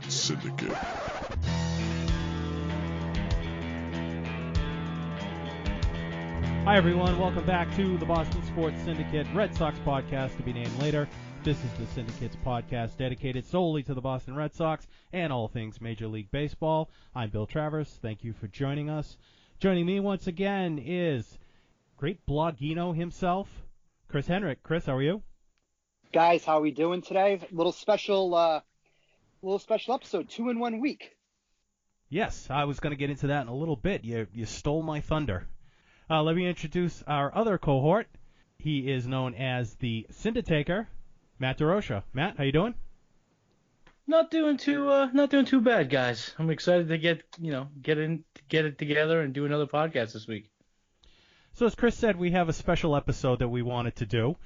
Sports Syndicate. Hi, everyone. Welcome back to the Boston Sports Syndicate Red Sox podcast, to be named later. This is the Syndicate's podcast dedicated solely to the Boston Red Sox and all things Major League Baseball. I'm Bill Travers. Thank you for joining us. Joining me once again is great Blogino himself, Chris Henrik. Chris, how are you? Guys, how are we doing today? Little special episode, 2 in 1 week. Yes, I was going to get into that in a little bit. You stole my thunder. Let me introduce our other cohort. He is known as the Synditaker, Matt DeRosha. Matt, how you doing? Not doing too bad, guys. I'm excited to get it together and do another podcast this week. So as Chris said, we have a special episode that we wanted to do.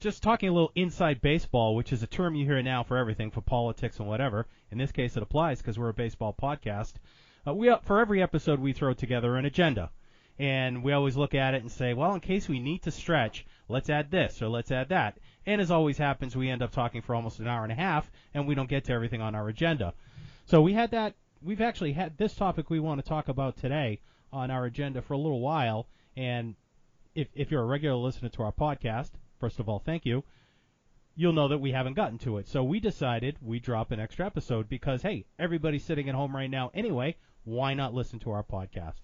Just talking a little inside baseball, which is a term you hear now for everything, for politics and whatever. In this case, it applies because we're a baseball podcast. For every episode, we throw together an agenda. And we always look at it and say, well, in case we need to stretch, let's add this or let's add that. And as always happens, we end up talking for almost an hour and a half, and we don't get to everything on our agenda. So we've actually had this topic we want to talk about today on our agenda for a little while. And if you're a regular listener to our podcast, first of all, thank you. You'll know that we haven't gotten to it. So we decided we'd drop an extra episode because, hey, everybody's sitting at home right now anyway. Why not listen to our podcast?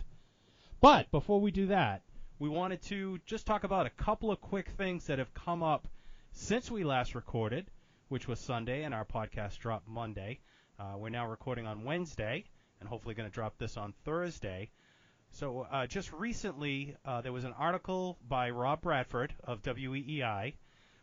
But before we do that, we wanted to just talk about a couple of quick things that have come up since we last recorded, which was Sunday, and our podcast dropped Monday. We're now recording on Wednesday and hopefully going to drop this on Thursday. So just recently, there was an article by Rob Bradford of WEEI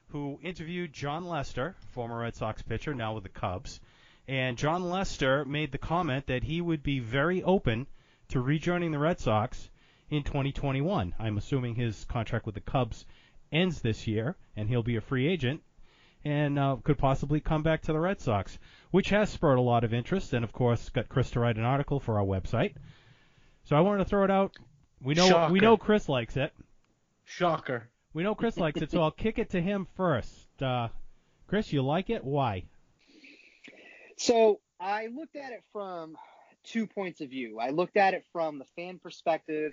who interviewed Jon Lester, former Red Sox pitcher, now with the Cubs. And Jon Lester made the comment that he would be very open to rejoining the Red Sox in 2021. I'm assuming his contract with the Cubs ends this year, and he'll be a free agent and could possibly come back to the Red Sox, which has spurred a lot of interest and, of course, got Chris to write an article for our website. So I wanted to throw it out. We know Chris likes it. Shocker. We know Chris likes it, so I'll kick it to him first. Chris, you like it? Why? So I looked at it from 2 points of view. I looked at it from the fan perspective,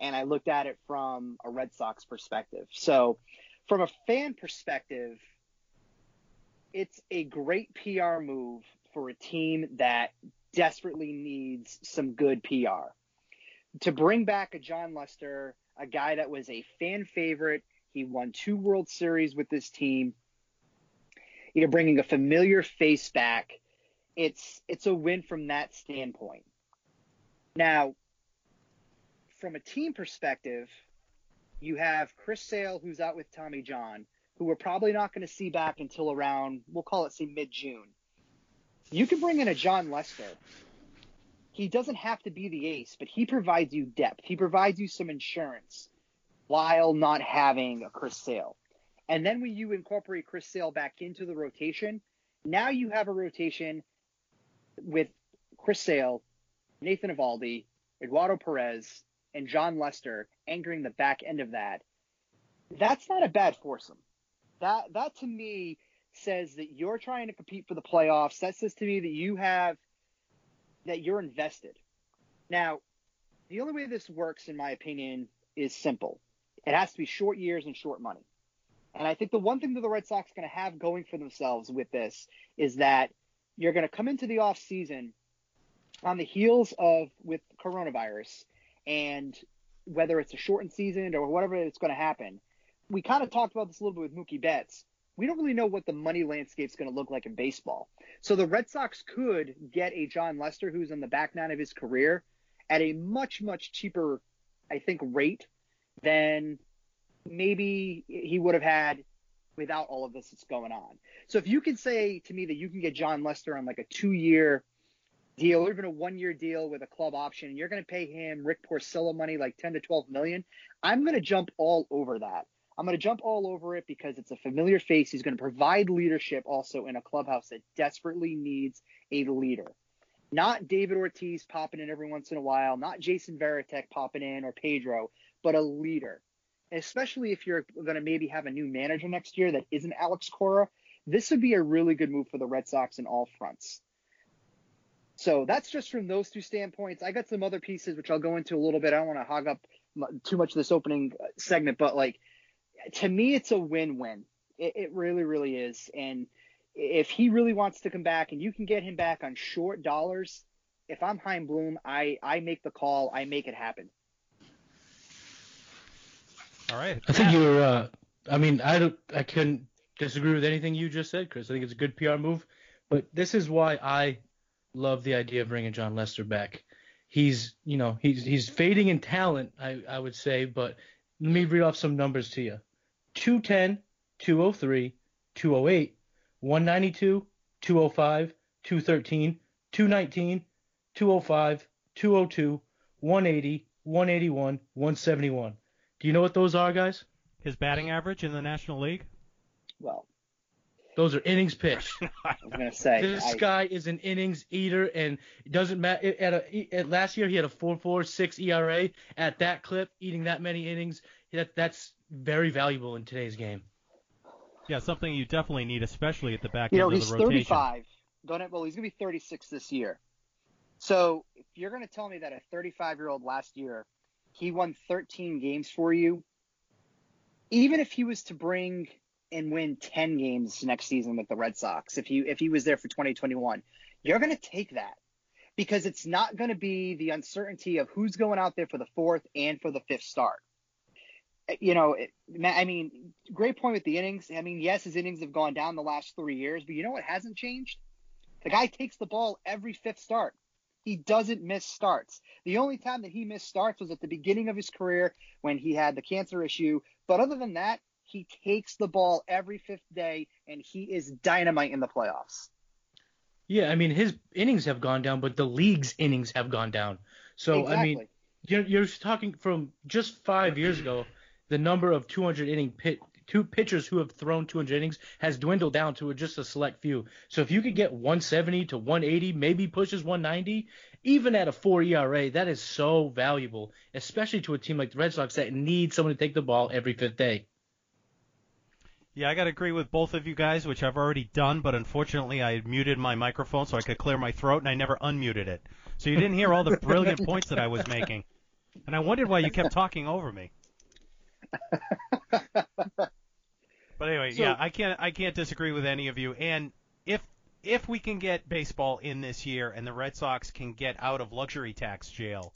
and I looked at it from a Red Sox perspective. So from a fan perspective, it's a great PR move for a team that desperately needs some good PR. To bring back a Jon Lester, a guy that was a fan favorite, he won 2 World Series with this team. Bringing a familiar face back, it's a win from that standpoint. Now, from a team perspective, you have Chris Sale, who's out with Tommy John, who we're probably not going to see back until around, we'll call it, say, mid-June. You can bring in a Jon Lester. He doesn't have to be the ace, but he provides you depth. He provides you some insurance while not having a Chris Sale. And then when you incorporate Chris Sale back into the rotation, now you have a rotation with Chris Sale, Nathan Eovaldi, Eduardo Perez, and Jon Lester anchoring the back end of that. That's not a bad foursome. That to me says that you're trying to compete for the playoffs. That says to me that you're invested. Now, the only way this works, in my opinion, is simple. It has to be short years and short money. And I think the one thing that the Red Sox are going to have going for themselves with this is that you're going to come into the offseason on the heels of with coronavirus, and whether it's a shortened season or whatever it's going to happen. We kind of talked about this a little bit with Mookie Betts. We don't really know what the money landscape is going to look like in baseball. So the Red Sox could get a Jon Lester who's on the back nine of his career at a much, much cheaper, I think, rate than maybe he would have had without all of this that's going on. So if you can say to me that you can get Jon Lester on like a 2-year deal or even a 1-year deal with a club option, and you're going to pay him Rick Porcello money, like 10 to 12 million, I'm going to jump all over that. I'm going to jump all over it because it's a familiar face. He's going to provide leadership also in a clubhouse that desperately needs a leader. Not David Ortiz popping in every once in a while, not Jason Veritek popping in or Pedro, but a leader. Especially if you're going to maybe have a new manager next year that isn't Alex Cora, this would be a really good move for the Red Sox in all fronts. So that's just from those two standpoints. I got some other pieces, which I'll go into a little bit. I don't want to hog up too much of this opening segment, but like, to me, it's a win-win. It really, really is. And if he really wants to come back and you can get him back on short dollars, if I'm Chaim Bloom, I make the call. I make it happen. All right. I think you're I couldn't disagree with anything you just said, Chris. I think it's a good PR move. But this is why I love the idea of bringing Jon Lester back. He's fading in talent, I would say, but let me read off some numbers to you. 210, 203, 208, 192, 205, 213, 219, 205, 202, 180, 181, 171. Do you know what those are, guys? His batting average in the National League? Well, those are innings pitched. I was going to say. This guy is an innings eater, and it doesn't matter. Last year, he had a 4.46 ERA at that clip, eating that many innings. That's very valuable in today's game. Yeah, something you definitely need, especially at the back end of the rotation. He's 35. He's going to be 36 this year. So if you're going to tell me that a 35-year-old last year, he won 13 games for you, even if he was to bring – and win 10 games next season with the Red Sox, if he was there for 2021, you're going to take that, because it's not going to be the uncertainty of who's going out there for the fourth and for the fifth start. Great point with the innings. I mean, yes, his innings have gone down the last 3 years, but you know what hasn't changed? The guy takes the ball every fifth start. He doesn't miss starts. The only time that he missed starts was at the beginning of his career when he had the cancer issue. But other than that, he takes the ball every fifth day, and he is dynamite in the playoffs. Yeah, I mean, his innings have gone down, but the league's innings have gone down. So, exactly. I mean, you're talking from just 5 years ago, the number of 200 pitchers who have thrown 200 innings has dwindled down to just a select few. So if you could get 170 to 180, maybe pushes 190, even at a 4 ERA, that is so valuable, especially to a team like the Red Sox that needs someone to take the ball every fifth day. Yeah, I got to agree with both of you guys, which I've already done, but unfortunately I muted my microphone so I could clear my throat, and I never unmuted it. So you didn't hear all the brilliant points that I was making. And I wondered why you kept talking over me. But anyway, so, yeah, I can't disagree with any of you. And if we can get baseball in this year and the Red Sox can get out of luxury tax jail,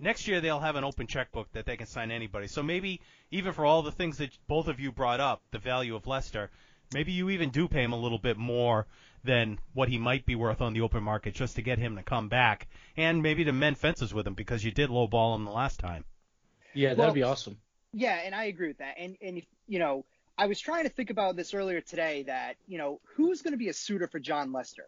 next year they'll have an open checkbook that they can sign anybody. So maybe even for all the things that both of you brought up, the value of Lester, maybe you even do pay him a little bit more than what he might be worth on the open market just to get him to come back and maybe to mend fences with him, because you did lowball him the last time. Yeah, that'd be awesome. Yeah, and I agree with that. And I was trying to think about this earlier today that, who's going to be a suitor for Jon Lester?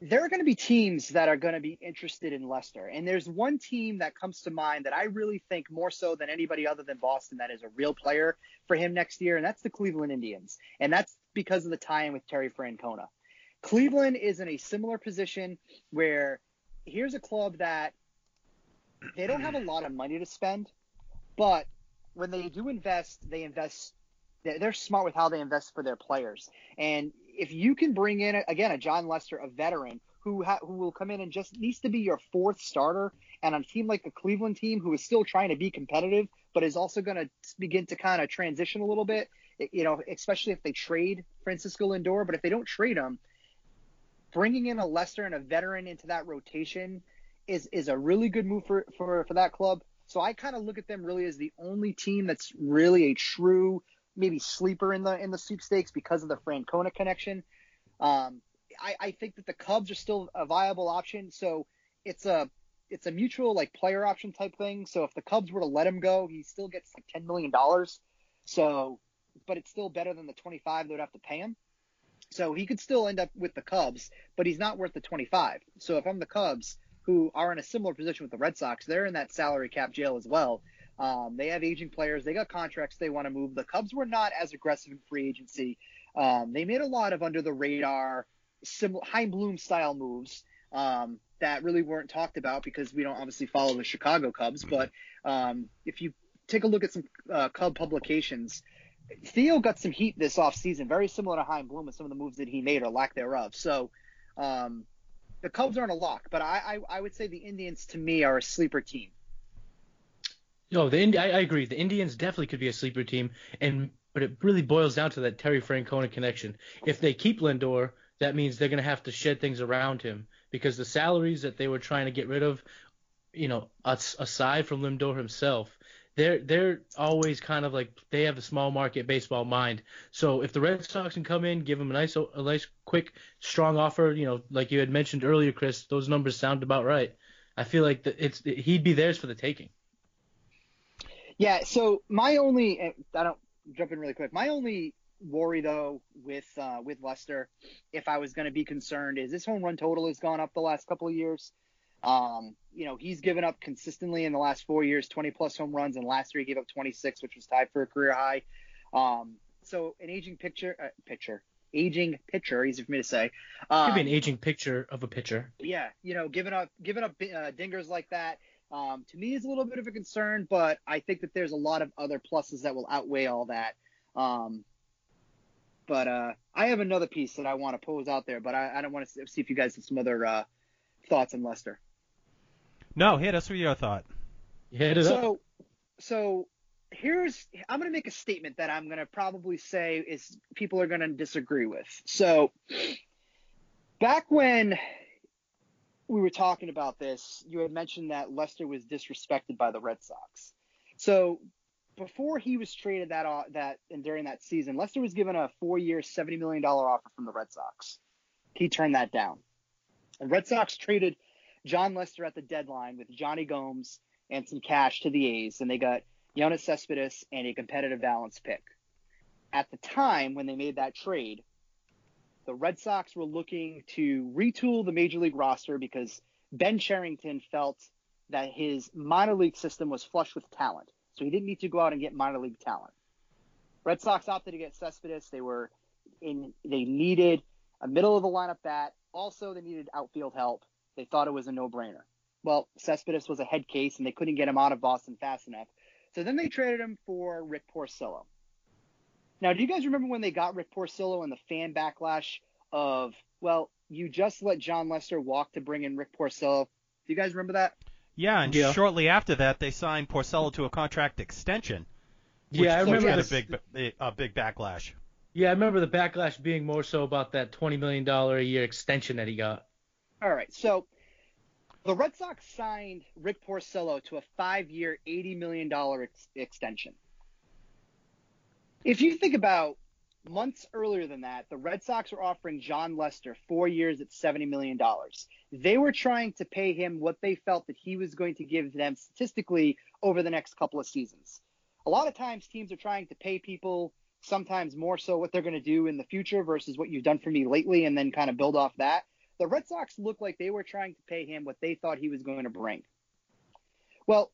There are going to be teams that are going to be interested in Lester. And there's one team that comes to mind that I really think more so than anybody other than Boston that is a real player for him next year, and that's the Cleveland Indians. And that's because of the tie-in with Terry Francona. Cleveland is in a similar position where here's a club that they don't have a lot of money to spend, but when they do invest, they're smart with how they invest for their players. And if you can bring in, again, a Jon Lester, a veteran, who will come in and just needs to be your fourth starter, and on a team like the Cleveland team, who is still trying to be competitive, but is also going to begin to kind of transition a little bit, especially if they trade Francisco Lindor. But if they don't trade him, bringing in a Lester and a veteran into that rotation is a really good move for that club. So I kind of look at them really as the only team that's really a true – maybe sleeper in the sweepstakes because of the Francona connection. I think that the Cubs are still a viable option. So it's a mutual player option type thing. So if the Cubs were to let him go, he still gets $10 million. So, but it's still better than the 25 they would have to pay him. So he could still end up with the Cubs, but he's not worth the 25. So if I'm the Cubs, who are in a similar position with the Red Sox, they're in that salary cap jail as well. They have aging players. They got contracts they want to move. The Cubs were not as aggressive in free agency. They made a lot of under-the-radar, Chaim Bloom-style moves that really weren't talked about because we don't obviously follow the Chicago Cubs. But if you take a look at some Cub publications, Theo got some heat this offseason, very similar to Chaim Bloom and some of the moves that he made or lack thereof. So The Cubs aren't a lock, but I would say the Indians to me are a sleeper team. No, I agree. The Indians definitely could be a sleeper team, but it really boils down to that Terry Francona connection. If they keep Lindor, that means they're going to have to shed things around him because the salaries that they were trying to get rid of, you know, aside from Lindor himself, they're always kind of like they have a small market baseball mind. So if the Red Sox can come in, give them a nice quick strong offer, you know, like you had mentioned earlier, Chris, those numbers sound about right. I feel like he'd be theirs for the taking. Yeah. So My only worry though with Lester, if I was going to be concerned, is his home run total has gone up the last couple of years. You know, he's given up consistently in the last 4 years, 20 plus home runs, and last year he gave up 26, which was tied for a career high. So an aging pitcher, easy for me to say. Could be an aging picture of a pitcher. Yeah, you know, giving up dingers like that, to me is a little bit of a concern, but I think that there's a lot of other pluses that will outweigh all that. But I have another piece that I want to pose out there, but I don't want to see if you guys have some other thoughts on Lester. No, hit us with your thought. So here's – I'm going to make a statement that I'm going to probably say is people are going to disagree with. So back when we were talking about this, you had mentioned that Lester was disrespected by the Red Sox. So before he was traded during that season, Lester was given a 4-year, $70 million offer from the Red Sox. He turned that down. The Red Sox traded Jon Lester at the deadline with Johnny Gomes and some cash to the A's, and they got Yoenis Cespedes and a competitive balance pick. At the time when they made that trade, the Red Sox were looking to retool the major league roster because Ben Cherington felt that his minor league system was flush with talent, so he didn't need to go out and get minor league talent. Red Sox opted to get Cespedes. They needed a middle-of-the-lineup bat. Also, they needed outfield help. They thought it was a no-brainer. Well, Cespedes was a head case, and they couldn't get him out of Boston fast enough. So then they traded him for Rick Porcello. Now, do you guys remember when they got Rick Porcello and the fan backlash of, well, you just let Jon Lester walk to bring in Rick Porcello? Do you guys remember that? Yeah, and shortly after that, they signed Porcello to a contract extension. Yeah, I remember a big backlash. Yeah, I remember the backlash being more so about that $20 million a year extension that he got. All right, so the Red Sox signed Rick Porcello to a 5-year, $80 million extension. If you think about months earlier than that, the Red Sox were offering Jon Lester 4 years at $70 million. They were trying to pay him what they felt that he was going to give them statistically over the next couple of seasons. A lot of times teams are trying to pay people sometimes more so what they're going to do in the future versus what you've done for me lately and then kind of build off that. The Red Sox looked like they were trying to pay him what they thought he was going to bring. Well,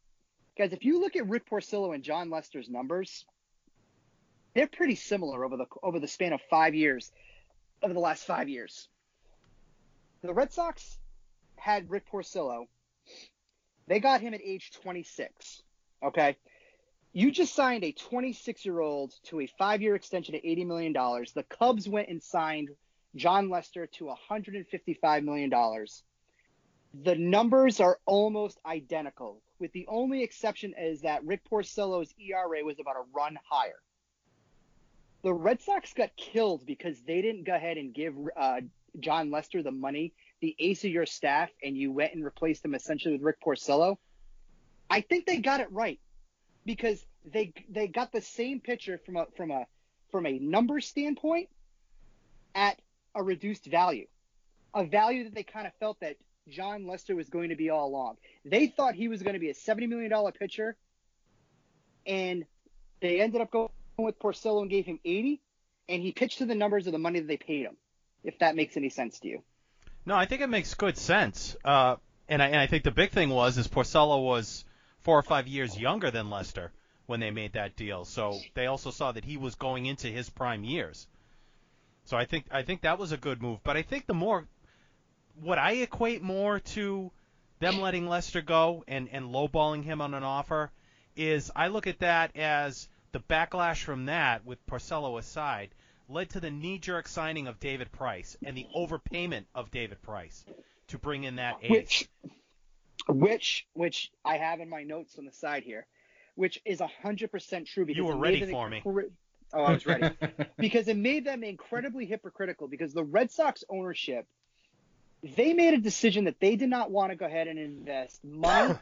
guys, if you look at Rick Porcello and Jon Lester's numbers, they're pretty similar over the span of 5 years, over the last 5 years. The Red Sox had Rick Porcello. They got him at age 26, okay? You just signed a 26-year-old to a 5-year extension at $80 million. The Cubs went and signed Jon Lester to $155 million. The numbers are almost identical, with the only exception is that Rick Porcello's ERA was about a run higher. The Red Sox got killed because they didn't go ahead and give Jon Lester the money, the ace of your staff, and you went and replaced him essentially with Rick Porcello. I think they got it right. Because they got the same pitcher from a number standpoint at a reduced value, a value that they kind of felt that Jon Lester was going to be all along. They thought he was going to be a $70 million pitcher, and they ended up going with Porcello and gave him 80, and he pitched to the numbers of the money that they paid him. If that makes any sense to you. No, I think it makes good sense. And I think the big thing was Porcello was 4 or 5 years younger than Lester when they made that deal. So they also saw that he was going into his prime years. So I think that was a good move. But I think what I equate more to them letting Lester go and lowballing him on an offer is I look at that as the backlash from that, with Porcello aside, led to the knee-jerk signing of David Price and the overpayment of David Price to bring in that ace. Which I have in my notes on the side here, which is 100% true. Because you were ready for me. Oh, I was ready. Because it made them incredibly hypocritical, because the Red Sox ownership, they made a decision that they did not want to go ahead and invest money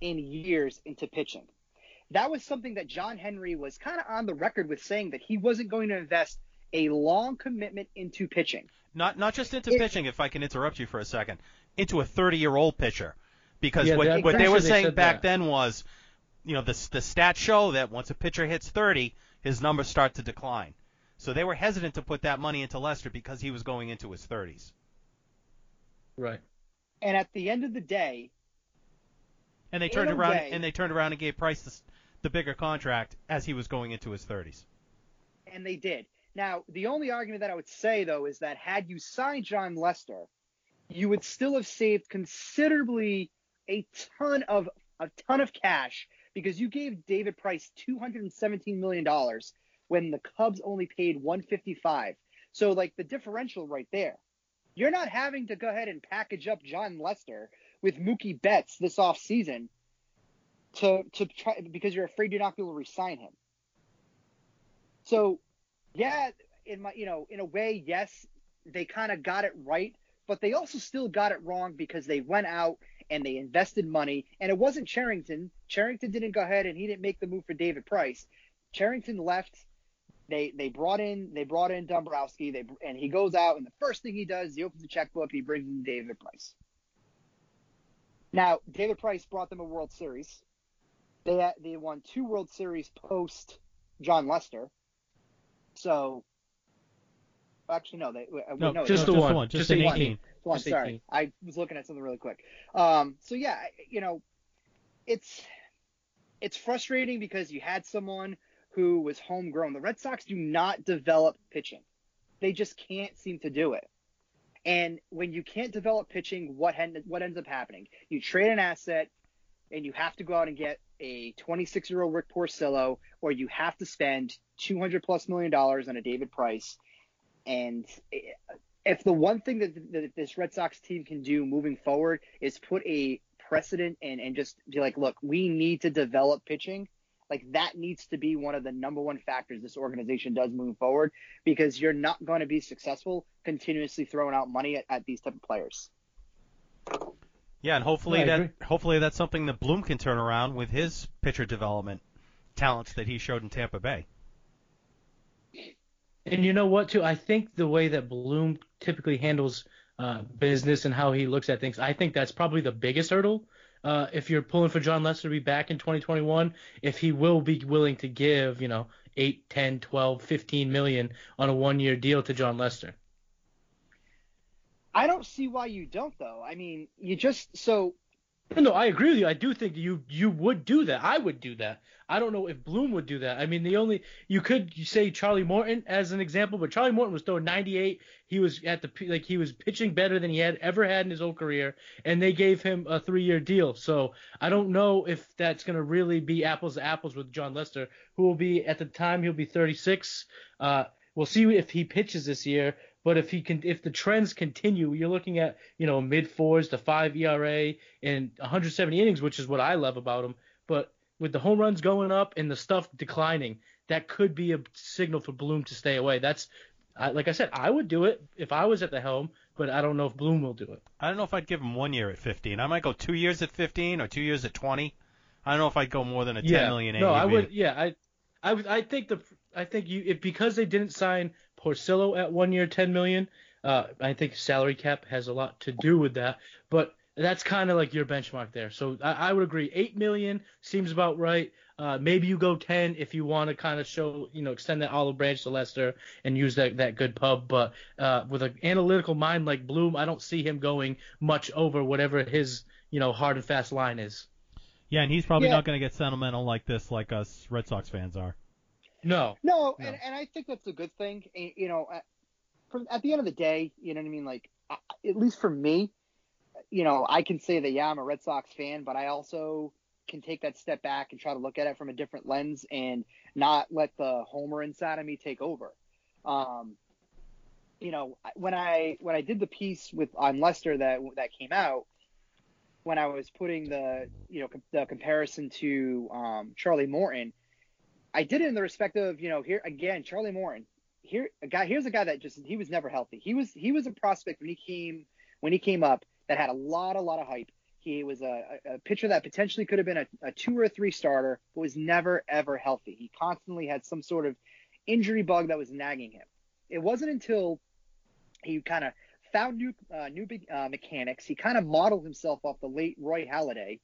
in years into pitching. That was something that Jon Henry was kind of on the record with saying, that he wasn't going to invest a long commitment into pitching. Not just into pitching, if I can interrupt you for a second, into a 30-year-old pitcher. Because what they were saying back then was, you know, the stats show that once a pitcher hits 30, his numbers start to decline. So they were hesitant to put that money into Lester because he was going into his 30s. Right. And at the end of the day, and they turned around and gave Price the bigger contract as he was going into his 30s. And they did. Now, the only argument that I would say, though, is that had you signed Jon Lester, you would still have saved considerably a ton of cash, because you gave David Price $217 million when the Cubs only paid $155. So, like, the differential right there. You're not having to go ahead and package up Jon Lester with Mookie Betts this offseason to try, because you're afraid you're not going to re-sign him. So, yeah, in a way, yes, they kind of got it right, but they also still got it wrong, because they went out and they invested money, and it wasn't Cherington. Cherington didn't go ahead and he didn't make the move for David Price. Cherington left. They brought in Dombrowski, and he goes out, and the first thing he does, he opens the checkbook, and he brings in David Price. Now, David Price brought them a World Series. They won two World Series post Jon Lester. So, actually, no, they no, just the one, just in 18. One, sorry, I was looking at something really quick. So yeah, you know, it's frustrating, because you had someone who was homegrown. The Red Sox do not develop pitching. They just can't seem to do it. And when you can't develop pitching, what ends up happening? You trade an asset, and you have to go out and get a 26-year-old Rick Porcello, or you have to spend $200+ million on a David Price. And if the one thing that this Red Sox team can do moving forward is put a precedent and just be like, look, we need to develop pitching. Like, that needs to be one of the number one factors this organization does moving forward, because you're not going to be successful continuously throwing out money at these type of players. Yeah, and hopefully that's something that Bloom can turn around with his pitcher development talents that he showed in Tampa Bay. And you know what, too? I think the way that Bloom typically handles business and how he looks at things, I think that's probably the biggest hurdle. If you're pulling for Jon Lester to be back in 2021, if he will be willing to give, you know, 8, 10, 12, 15 million on a one-year deal to Jon Lester. I don't see why you don't, though. I mean, you just – so – No, I agree with you. I do think you would do that. I would do that. I don't know if Bloom would do that. I mean, you could say Charlie Morton as an example, but Charlie Morton was throwing 98. He was he was pitching better than he had ever had in his whole career, and they gave him a 3-year deal. So I don't know if that's going to really be apples to apples with Jon Lester, who will be at the time he'll be 36. We'll see if he pitches this year. But if the trends continue, you're looking at, you know, mid-4s to 5 ERA and 170 innings, which is what I love about him. But with the home runs going up and the stuff declining, that could be a signal for Bloom to stay away. That's, like I said, I would do it if I was at the helm, but I don't know if Bloom will do it. I don't know if I'd give him 1 year at 15. I might go 2 years at 15 or 2 years at 20. I don't know if I'd go more than a 10 million AAV. No, I would. Yeah, I think because they didn't sign Porcello at 1 year, 10 million. I think salary cap has a lot to do with that, but that's kind of like your benchmark there. So I would agree. 8 million seems about right. Maybe you go 10 if you want to kind of show, you know, extend that olive branch to Lester and use that good pub. But with an analytical mind like Bloom, I don't see him going much over whatever his, you know, hard and fast line is. Yeah, and he's probably not going to get sentimental like this, like us Red Sox fans are. No. And I think that's a good thing. And, you know, at the end of the day, you know what I mean? Like, at least for me, you know, I can say that, yeah, I'm a Red Sox fan, but I also can take that step back and try to look at it from a different lens and not let the homer inside of me take over. you know, when I did the piece on Lester that came out, when I was putting the comparison to Charlie Morton, I did it in the respect of, you know, here again, Charlie Morton, here's a guy that just, he was never healthy. He was a prospect when he came up that had a lot of hype. He was a pitcher that potentially could have been a 2 or 3 starter, but was never, ever healthy. He constantly had some sort of injury bug that was nagging him. It wasn't until he kind of found new mechanics. He kind of modeled himself off the late Roy Halladay.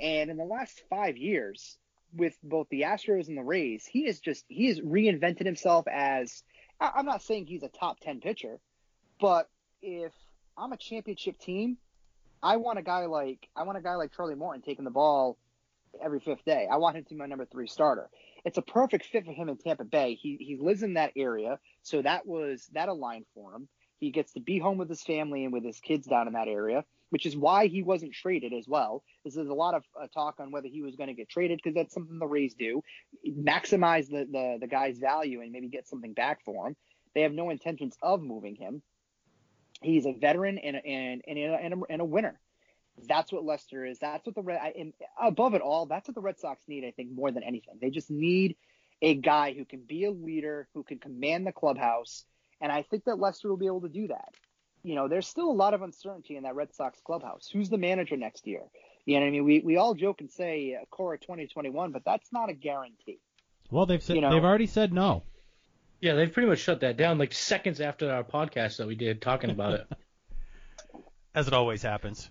And in the last 5 years, with both the Astros and the Rays, he has reinvented himself as, I'm not saying he's a top 10 pitcher, but if I'm a championship team, I want a guy like Charlie Morton taking the ball every 5th day. I want him to be my number 3 starter. It's a perfect fit for him in Tampa Bay. He lives in that area, so that aligned for him. He gets to be home with his family and with his kids down in that area, which is why he wasn't traded as well. There's a lot of talk on whether he was going to get traded, because that's something the Rays do, maximize the guy's value and maybe get something back for him. They have no intentions of moving him. He's a veteran and a winner. That's what Lester is. That's what above it all, that's what the Red Sox need, I think, more than anything. They just need a guy who can be a leader, who can command the clubhouse, and I think that Lester will be able to do that. You know, there's still a lot of uncertainty in that Red Sox clubhouse. Who's the manager next year? You know what I mean? We all joke and say Cora 2021, but that's not a guarantee. Well, they've already said no. Yeah, they've pretty much shut that down like seconds after our podcast that we did talking about it. As it always happens.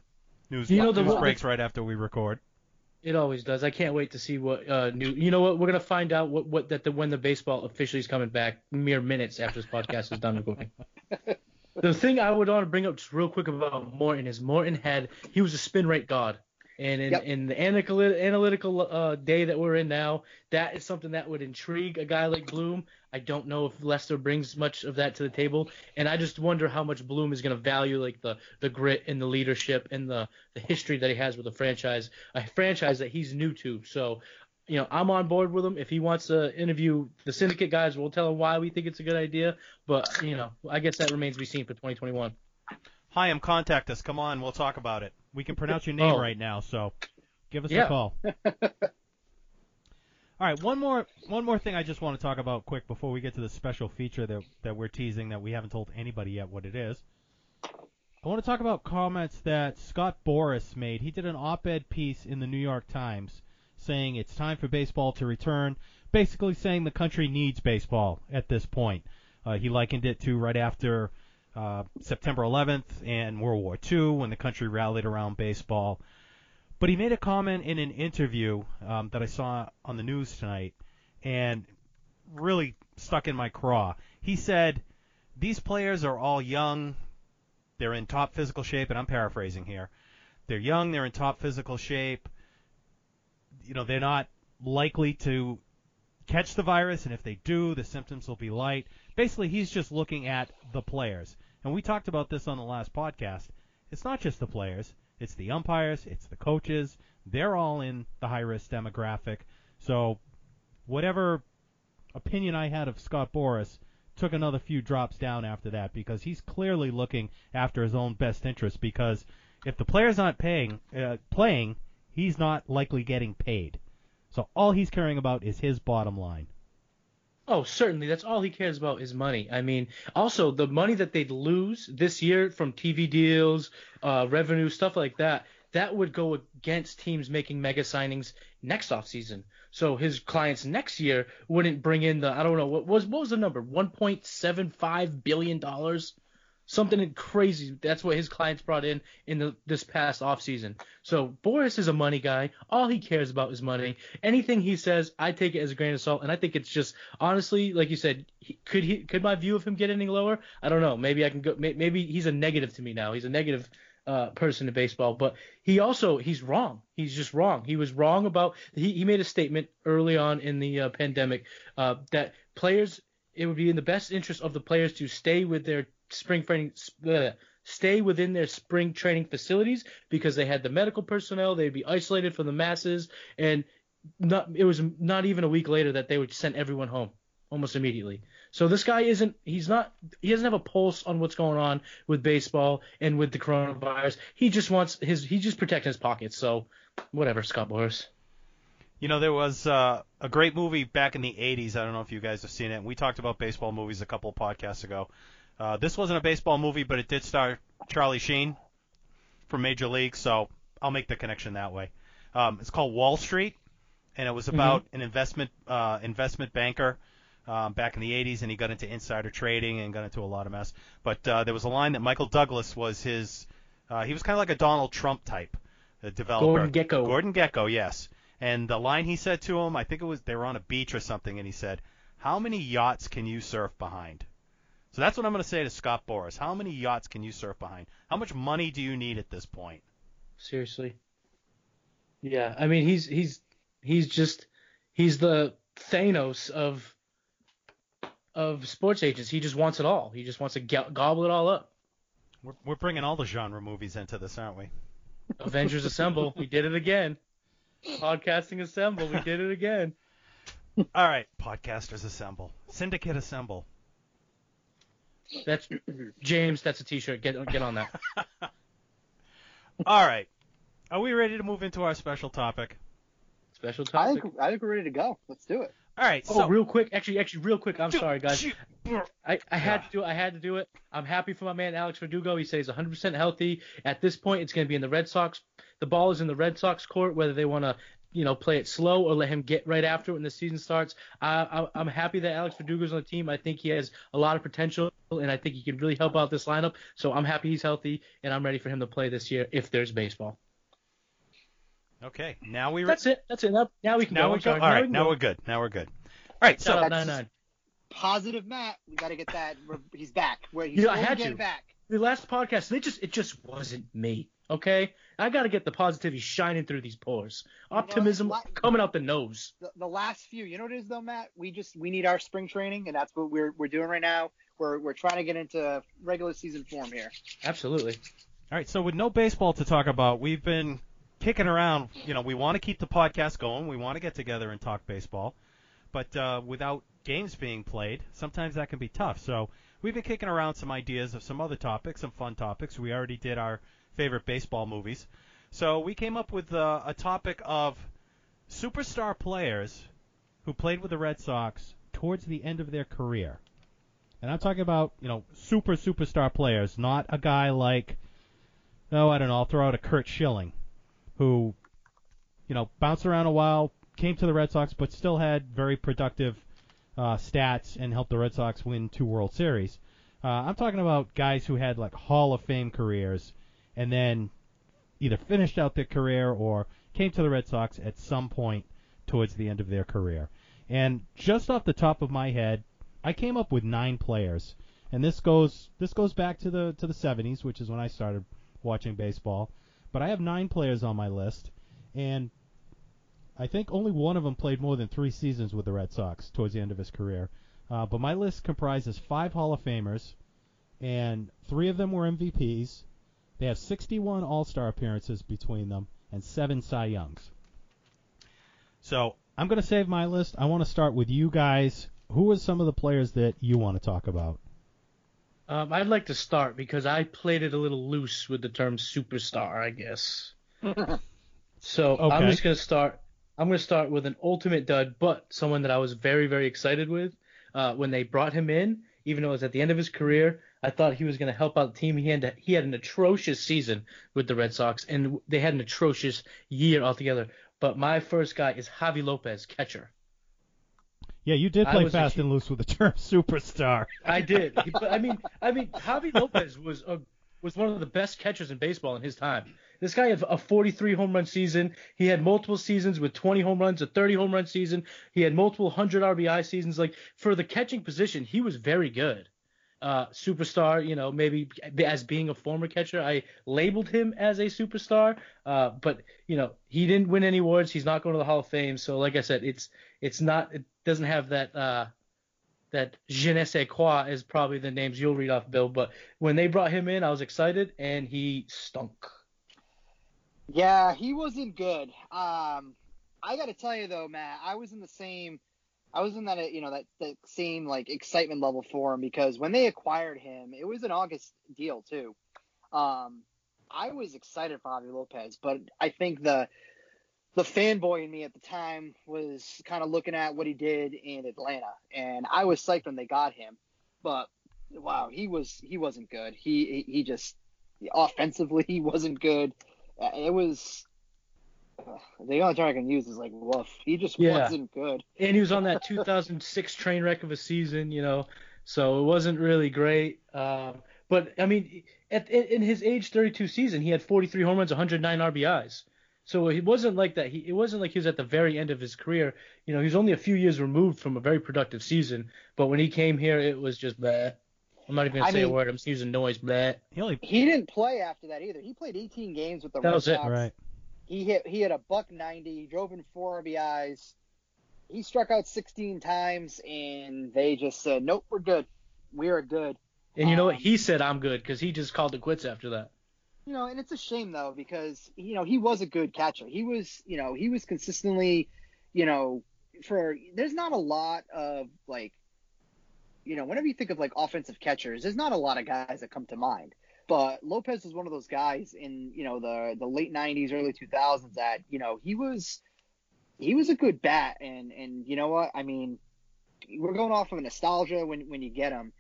News breaks right after we record. It always does. I can't wait to see what new. You know what? We're gonna find out when the baseball officially is coming back mere minutes after this podcast is done recording. The thing I would want to bring up just real quick about Morton is he was a spin rate god, and in the analytical day that we're in now, that is something that would intrigue a guy like Bloom. I don't know if Lester brings much of that to the table, and I just wonder how much Bloom is going to value like the grit and the leadership and the history that he has with a franchise that he's new to. So, you know, I'm on board with him. If he wants to interview the Syndicate guys, we'll tell him why we think it's a good idea. But, you know, I guess that remains to be seen for 2021. Chaim, contact us. Come on, we'll talk about it. We can pronounce your name right now, so give us a call. All right, one more thing I just want to talk about quick before we get to the special feature that we're teasing that we haven't told anybody yet what it is. I want to talk about comments that Scott Boras made. He did an op-ed piece in the New York Times saying it's time for baseball to return, basically saying the country needs baseball at this point. He likened it to right after September 11th and World War II, when the country rallied around baseball. But he made a comment in an interview that I saw on the news tonight and really stuck in my craw. He said, "These players are all young. They're in top physical shape," and I'm paraphrasing here. "They're young. They're in top physical shape. You know, they're not likely to catch the virus, and if they do, the symptoms will be light." Basically, he's just looking at the players. And we talked about this on the last podcast. It's not just the players. It's the umpires. It's the coaches. They're all in the high-risk demographic. So whatever opinion I had of Scott Boras took another few drops down after that, because he's clearly looking after his own best interest, because if the player's not playing, he's not likely getting paid. So all he's caring about is his bottom line. Oh, certainly. That's all he cares about is money. I mean, also the money that they'd lose this year from TV deals, revenue, stuff like that, that would go against teams making mega signings next offseason. So his clients next year wouldn't bring in the, I don't know, what was the number? $1.75 billion? Something crazy. That's what his clients brought in this past offseason. So Boras is a money guy. All he cares about is money. Anything he says, I take it as a grain of salt, and I think it's just, honestly, like you said, could my view of him get any lower? I don't know. Maybe I can go. Maybe he's a negative to me now. He's a negative person in baseball, but he's wrong. He's just wrong. He was wrong about. He made a statement early on in the pandemic that players. It would be in the best interest of the players to stay with their spring training facilities, because they had the medical personnel, they'd be isolated from the masses, and it was not even a week later that they would send everyone home. almost immediately. So this guy he doesn't have a pulse on what's going on with baseball and with the coronavirus. He just wants he's just protecting his pockets. So whatever, Scott Boras. You know, there was a great movie back in the 80s. I don't know if you guys have seen it. We talked about baseball movies a couple of podcasts ago. This wasn't a baseball movie, but it did star Charlie Sheen from Major League, so I'll make the connection that way. It's called Wall Street, and it was about an investment banker back in the 80s, and he got into insider trading and got into a lot of mess. But there was a line that Michael Douglas was he was kind of like a Donald Trump type, a developer. Gordon Gekko, yes. And the line he said to him, I think it was they were on a beach or something, and he said, "How many yachts can you surf behind?" So that's what I'm going to say to Scott Boras. How many yachts can you surf behind? How much money do you need at this point? Seriously. Yeah, I mean, he's the Thanos of sports agents. He just wants it all. He just wants to gobble it all up. We're bringing all the genre movies into this, aren't we? Avengers Assemble. We did it again. Podcasting Assemble. We did it again. All right, Podcasters Assemble. Syndicate Assemble. That's James. That's a T-shirt. Get on that. All right. Are we ready to move into our special topic? Special topic. I think we're ready to go. Let's do it. All right. Oh, so real quick. I'm sorry, guys. I had to do it. I'm happy for my man Alex Verdugo. He says 100% healthy at this point. It's going to be in the Red Sox. The ball is in the Red Sox court, whether they want to, play it slow or let him get right after it when the season starts. I'm happy that Alex Verdugo's on the team. I think he has a lot of potential, and I think he can really help out this lineup. So I'm happy he's healthy, and I'm ready for him to play this year if there's baseball. Okay, now we. That's it. Now we can. Now go. We go. All now right, we now go. We're good. Now we're good. All right, so that's 9-9. Positive, Matt. We got to get that. He's back. Where he's back. The last podcast, it just wasn't me. Okay, I got to get the positivity shining through these pores. Optimism coming out the nose. The last few, you know what it is though, Matt. We need our spring training, and that's what we're doing right now. We're trying to get into regular season form here. Absolutely. All right. So with no baseball to talk about, we've been kicking around. We want to keep the podcast going. We want to get together and talk baseball, but without games being played, sometimes that can be tough. So we've been kicking around some ideas of some other topics, some fun topics. We already did our favorite baseball movies. So we came up with a topic of superstar players who played with the Red Sox towards the end of their career. And I'm talking about, superstar players, not a guy like, I'll throw out a Curt Schilling, who, bounced around a while, came to the Red Sox, but still had very productive stats and helped the Red Sox win 2 World Series. I'm talking about guys who had, Hall of Fame careers, and then either finished out their career or came to the Red Sox at some point towards the end of their career. And just off the top of my head, I came up with 9 players. And this goes back to the 70s, which is when I started watching baseball. But I have 9 players on my list, and I think only one of them played more than 3 seasons with the Red Sox towards the end of his career. But my list comprises 5 Hall of Famers, and 3 of them were MVPs. They have 61 All-Star appearances between them and 7 Cy Youngs. So I'm going to save my list. I want to start with you guys. Who are some of the players that you want to talk about? I'd like to start because I played it a little loose with the term superstar, I guess. So okay. I'm just going to start. I'm going to start with an ultimate dud, but someone that I was very, very excited with when they brought him in, even though it was at the end of his career. I thought he was going to help out the team. He had an atrocious season with the Red Sox, and they had an atrocious year altogether. But my first guy is Javy Lopez, catcher. Yeah, you did play fast and loose with the term superstar. I did. But I mean, Javy Lopez was one of the best catchers in baseball in his time. This guy had a 43 home run season. He had multiple seasons with 20 home runs, a 30 home run season. He had multiple 100 RBI seasons. For the catching position, he was very good. Superstar, maybe as being a former catcher, I labeled him as a superstar, but he didn't win any awards. He's not going to the Hall of Fame. So like I said, it doesn't have that, that je ne sais quoi is probably the names you'll read off, Bill, but when they brought him in, I was excited and he stunk. Yeah, he wasn't good. I got to tell you though, Matt, I was in the same I was in that, you know, that same like excitement level for him, because when they acquired him, it was an August deal too. I was excited for Javy Lopez, but I think the fanboy in me at the time was kind of looking at what he did in Atlanta, and I was psyched when they got him, but wow, he wasn't good. He just offensively he wasn't good. It was. The only term I can use is like woof. He just wasn't good. And he was on that 2006 train wreck of a season, you know, so it wasn't really great. But, I mean, in his age 32 season, he had 43 home runs, 109 RBIs. So it wasn't like that. It wasn't like he was at the very end of his career. You know, he was only a few years removed from a very productive season. But when he came here, it was just bleh. I'm not even going to say a word. I'm just using noise. Bleh. He didn't play after that either. He played 18 games with the Red Sox. That was it, right. He hit a .190. He drove in 4 RBIs. He struck out 16 times, and they just said, "Nope, we're good. We are good." And you know what? He said, "I'm good," because he just called it quits after that. You know, and it's a shame though, because you know he was a good catcher. He was, you know, he was consistently, you know, for there's not a lot of like, you know, whenever you think of like offensive catchers, there's not a lot of guys that come to mind. But Lopez was one of those guys in, you know, the late 90s, early 2000s that, you know, he was a good bat. And you know what? I mean, we're going off of nostalgia when you get him.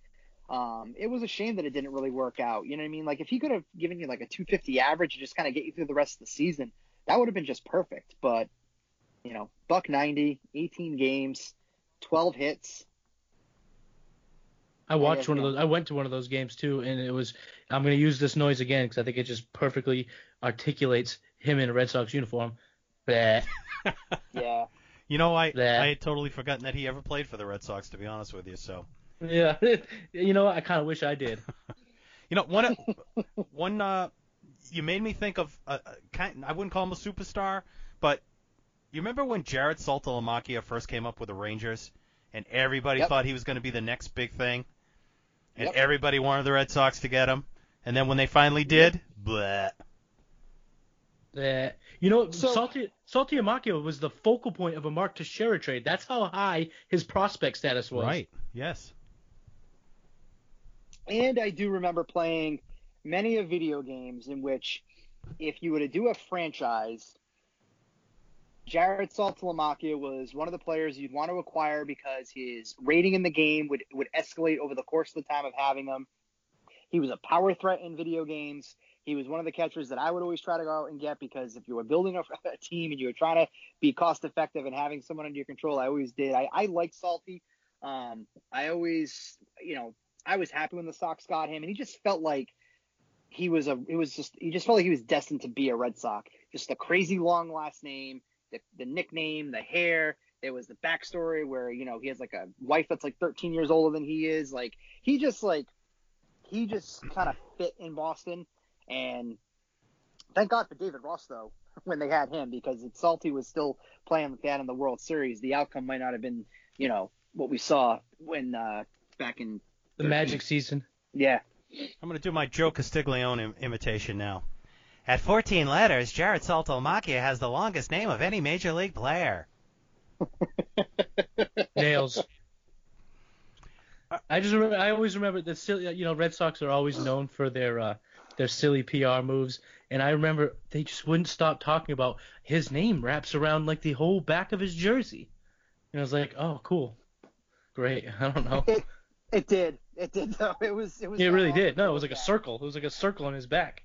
It was a shame that it didn't really work out. You know what I mean? Like if he could have given you like a 250 average to just kind of get you through the rest of the season, that would have been just perfect. But, you know, .190, 18 games, 12 hits. I watched one of those. I went to one of those games too, and it was. I'm going to use this noise again because I think it just perfectly articulates him in a Red Sox uniform. Bleh. Yeah. You know, I had totally forgotten that he ever played for the Red Sox. To be honest with you, so. Yeah. You know, I kind of wish I did. You know, you made me think of I wouldn't call him a superstar, but you remember when Jarrett Saltalamacchia first came up with the Rangers, and everybody thought he was going to be the next big thing. And everybody wanted the Red Sox to get him. And then when they finally did, bleh. You know, so, Saltalamacchia was the focal point of a Mark Teixeira trade. That's how high his prospect status was. Right, yes. And I do remember playing many of video games in which if you were to do a franchise, Jarrett Saltalamacchia was one of the players you'd want to acquire because his rating in the game would escalate over the course of the time of having him. He was a power threat in video games. He was one of the catchers that I would always try to go out and get because if you were building a team and you were trying to be cost effective and having someone under your control, I always did. I liked Salty. I always, you know, I was happy when the Sox got him, and he just felt like he just felt like he was destined to be a Red Sox. Just a crazy long last name. The nickname, the hair, there was the backstory where, you know, he has like a wife that's like 13 years older than he is. Like he just kind of fit in Boston. And thank God for David Ross though, when they had him, because if Salty was still playing like that in the World Series, the outcome might not have been, you know, what we saw when back in the Magic season. Yeah. I'm going to do my Joe Castiglione imitation now. At 14 letters, Jarrett Saltalamacchia has the longest name of any major league player. Nails. I always remember the silly. You know, Red Sox are always known for their silly PR moves, and I remember they just wouldn't stop talking about his name wraps around like the whole back of his jersey, and I was like, oh, cool, great. I don't know. It did. It did though. It was. It really did. No, it was like a circle. It was like a circle on his back.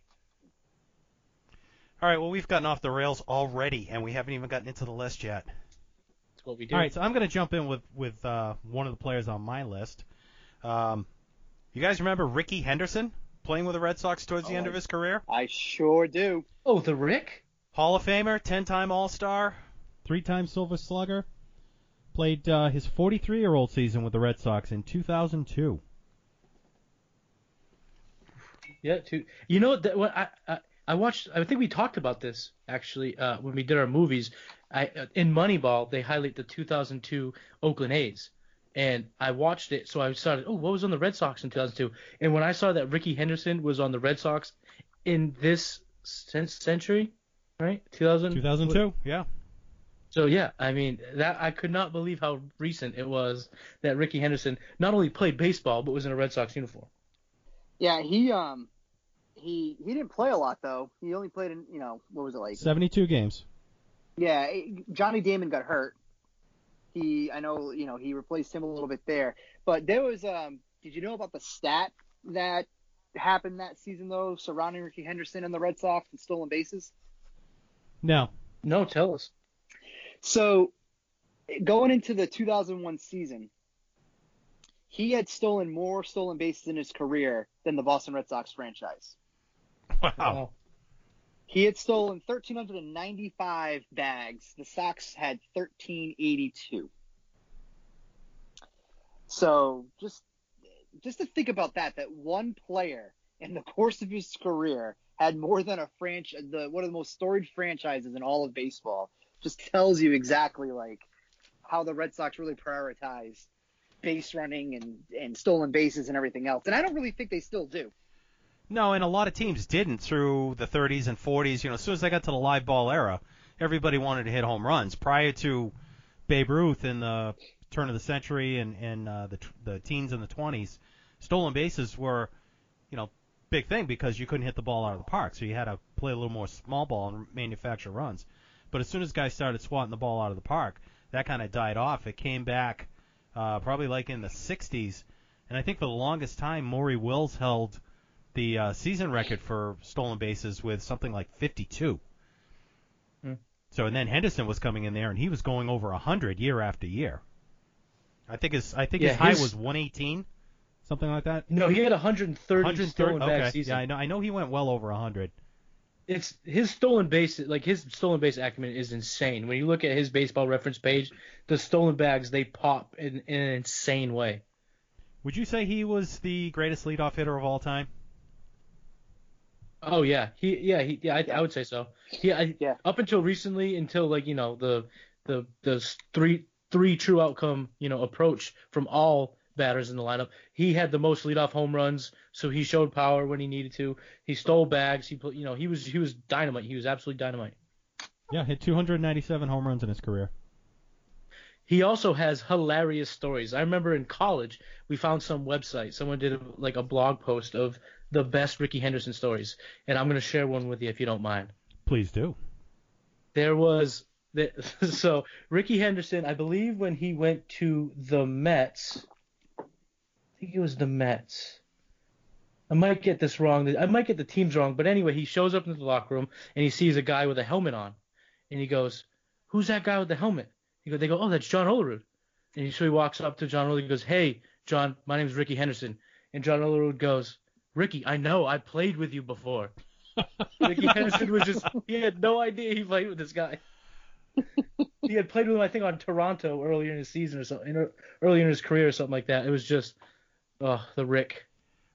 All right, well, we've gotten off the rails already, and we haven't even gotten into the list yet. That's what we do. All right, so I'm going to jump in with one of the players on my list. You guys remember Rickey Henderson playing with the Red Sox towards the end of his career? I sure do. Oh, the Rick? Hall of Famer, 10-time All-Star, 3-time Silver Slugger. Played his 43-year-old season with the Red Sox in 2002. Yeah, too. You know, I think we talked about this actually when we did our movies. In Moneyball, they highlight the 2002 Oakland A's, and I watched it. So I started, what was on the Red Sox in 2002? And when I saw that Rickey Henderson was on the Red Sox in this century, right? 2002, yeah. So, yeah, I mean, that I could not believe how recent it was that Rickey Henderson not only played baseball but was in a Red Sox uniform. Yeah, he didn't play a lot, though. He only played in, you know, what was it like? 72 games. Yeah, Johnny Damon got hurt. I know, you know, he replaced him a little bit there. But there was did you know about the stat that happened that season, though, surrounding Rickey Henderson and the Red Sox and stolen bases? No. No, tell us. So, going into the 2001 season, he had stolen more stolen bases in his career than the Boston Red Sox franchise. Wow. He had stolen 1,395 bags. The Sox had 1,382. So, just to think about that one player in the course of his career had more than a franchise, one of the most storied franchises in all of baseball, just tells you exactly, like, how the Red Sox really prioritize base running and stolen bases and everything else. And I don't really think they still do. No, and a lot of teams didn't through the 30s and 40s. You know, as soon as they got to the live ball era, everybody wanted to hit home runs. Prior to Babe Ruth in the turn of the century and the teens and the 20s, stolen bases were, you know, big thing because you couldn't hit the ball out of the park. So you had to play a little more small ball and manufacture runs. But as soon as guys started swatting the ball out of the park, that kind of died off. It came back probably like in the 60s. And I think for the longest time, Maury Wills held the season record for stolen bases with something like 52. Mm. So, and then Henderson was coming in there, and he was going over 100 year after year. I think his high was 118, something like that. No, he had 130 stolen bags season. Yeah, I know he went well over 100. It's his stolen base, like his stolen base acumen is insane. When you look at his baseball reference page, the stolen bags, they pop in an insane way. Would you say he was the greatest leadoff hitter of all time? Oh yeah, I would say so. Up until recently, until like, you know, the three true outcome, you know, approach from all batters in the lineup. He had the most leadoff home runs, so he showed power when he needed to. He stole bags. He was dynamite. He was absolutely dynamite. Yeah, hit 297 home runs in his career. He also has hilarious stories. I remember in college we found some website. Someone did a blog post of the best Rickey Henderson stories, and I'm going to share one with you if you don't mind. Please do. So Rickey Henderson, I believe when he went to the Mets. I think it was the Mets. I might get this wrong. I might get the teams wrong. But anyway, he shows up in the locker room, and he sees a guy with a helmet on. And he goes, who's that guy with the helmet? They go, oh, that's John Olerud. And so he walks up to John Olerud and goes, hey, John, my name is Rickey Henderson. And John Olerud goes, Rickey, I know. I played with you before. Rickey Henderson was he had no idea he played with this guy. He had played with him, I think, on Toronto earlier in his season or something, earlier in his career or something like that. It was just... Oh, the Rick.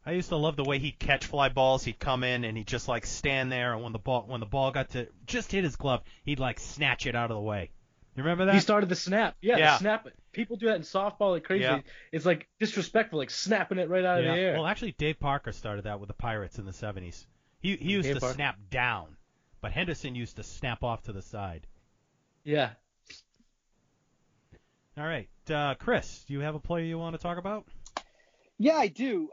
I used to love the way he'd catch fly balls. He'd come in and he'd just like stand there, and when the ball got to just hit his glove, he'd like snatch it out of the way. You remember that? He started the snap. Yeah. The snap. People do that in softball like crazy. Yeah. It's like disrespectful, like snapping it right out of the air. Well, actually, Dave Parker started that with the Pirates in the 70s. He used to snap down, but Henderson used to snap off to the side. Yeah. All right, Chris, do you have a player you want to talk about? Yeah, I do.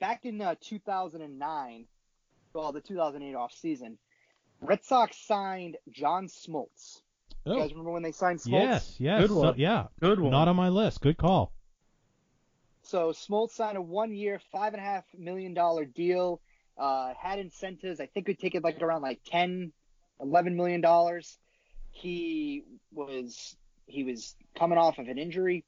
Back in 2009, the 2008 offseason, Red Sox signed John Smoltz. Oh. You guys remember when they signed Smoltz? Yes. Good one. So, yeah, good one. Not on my list. Good call. So Smoltz signed a one-year, $5.5 million deal, had incentives. I think it would take it around $10, $11 million. He was coming off of an injury.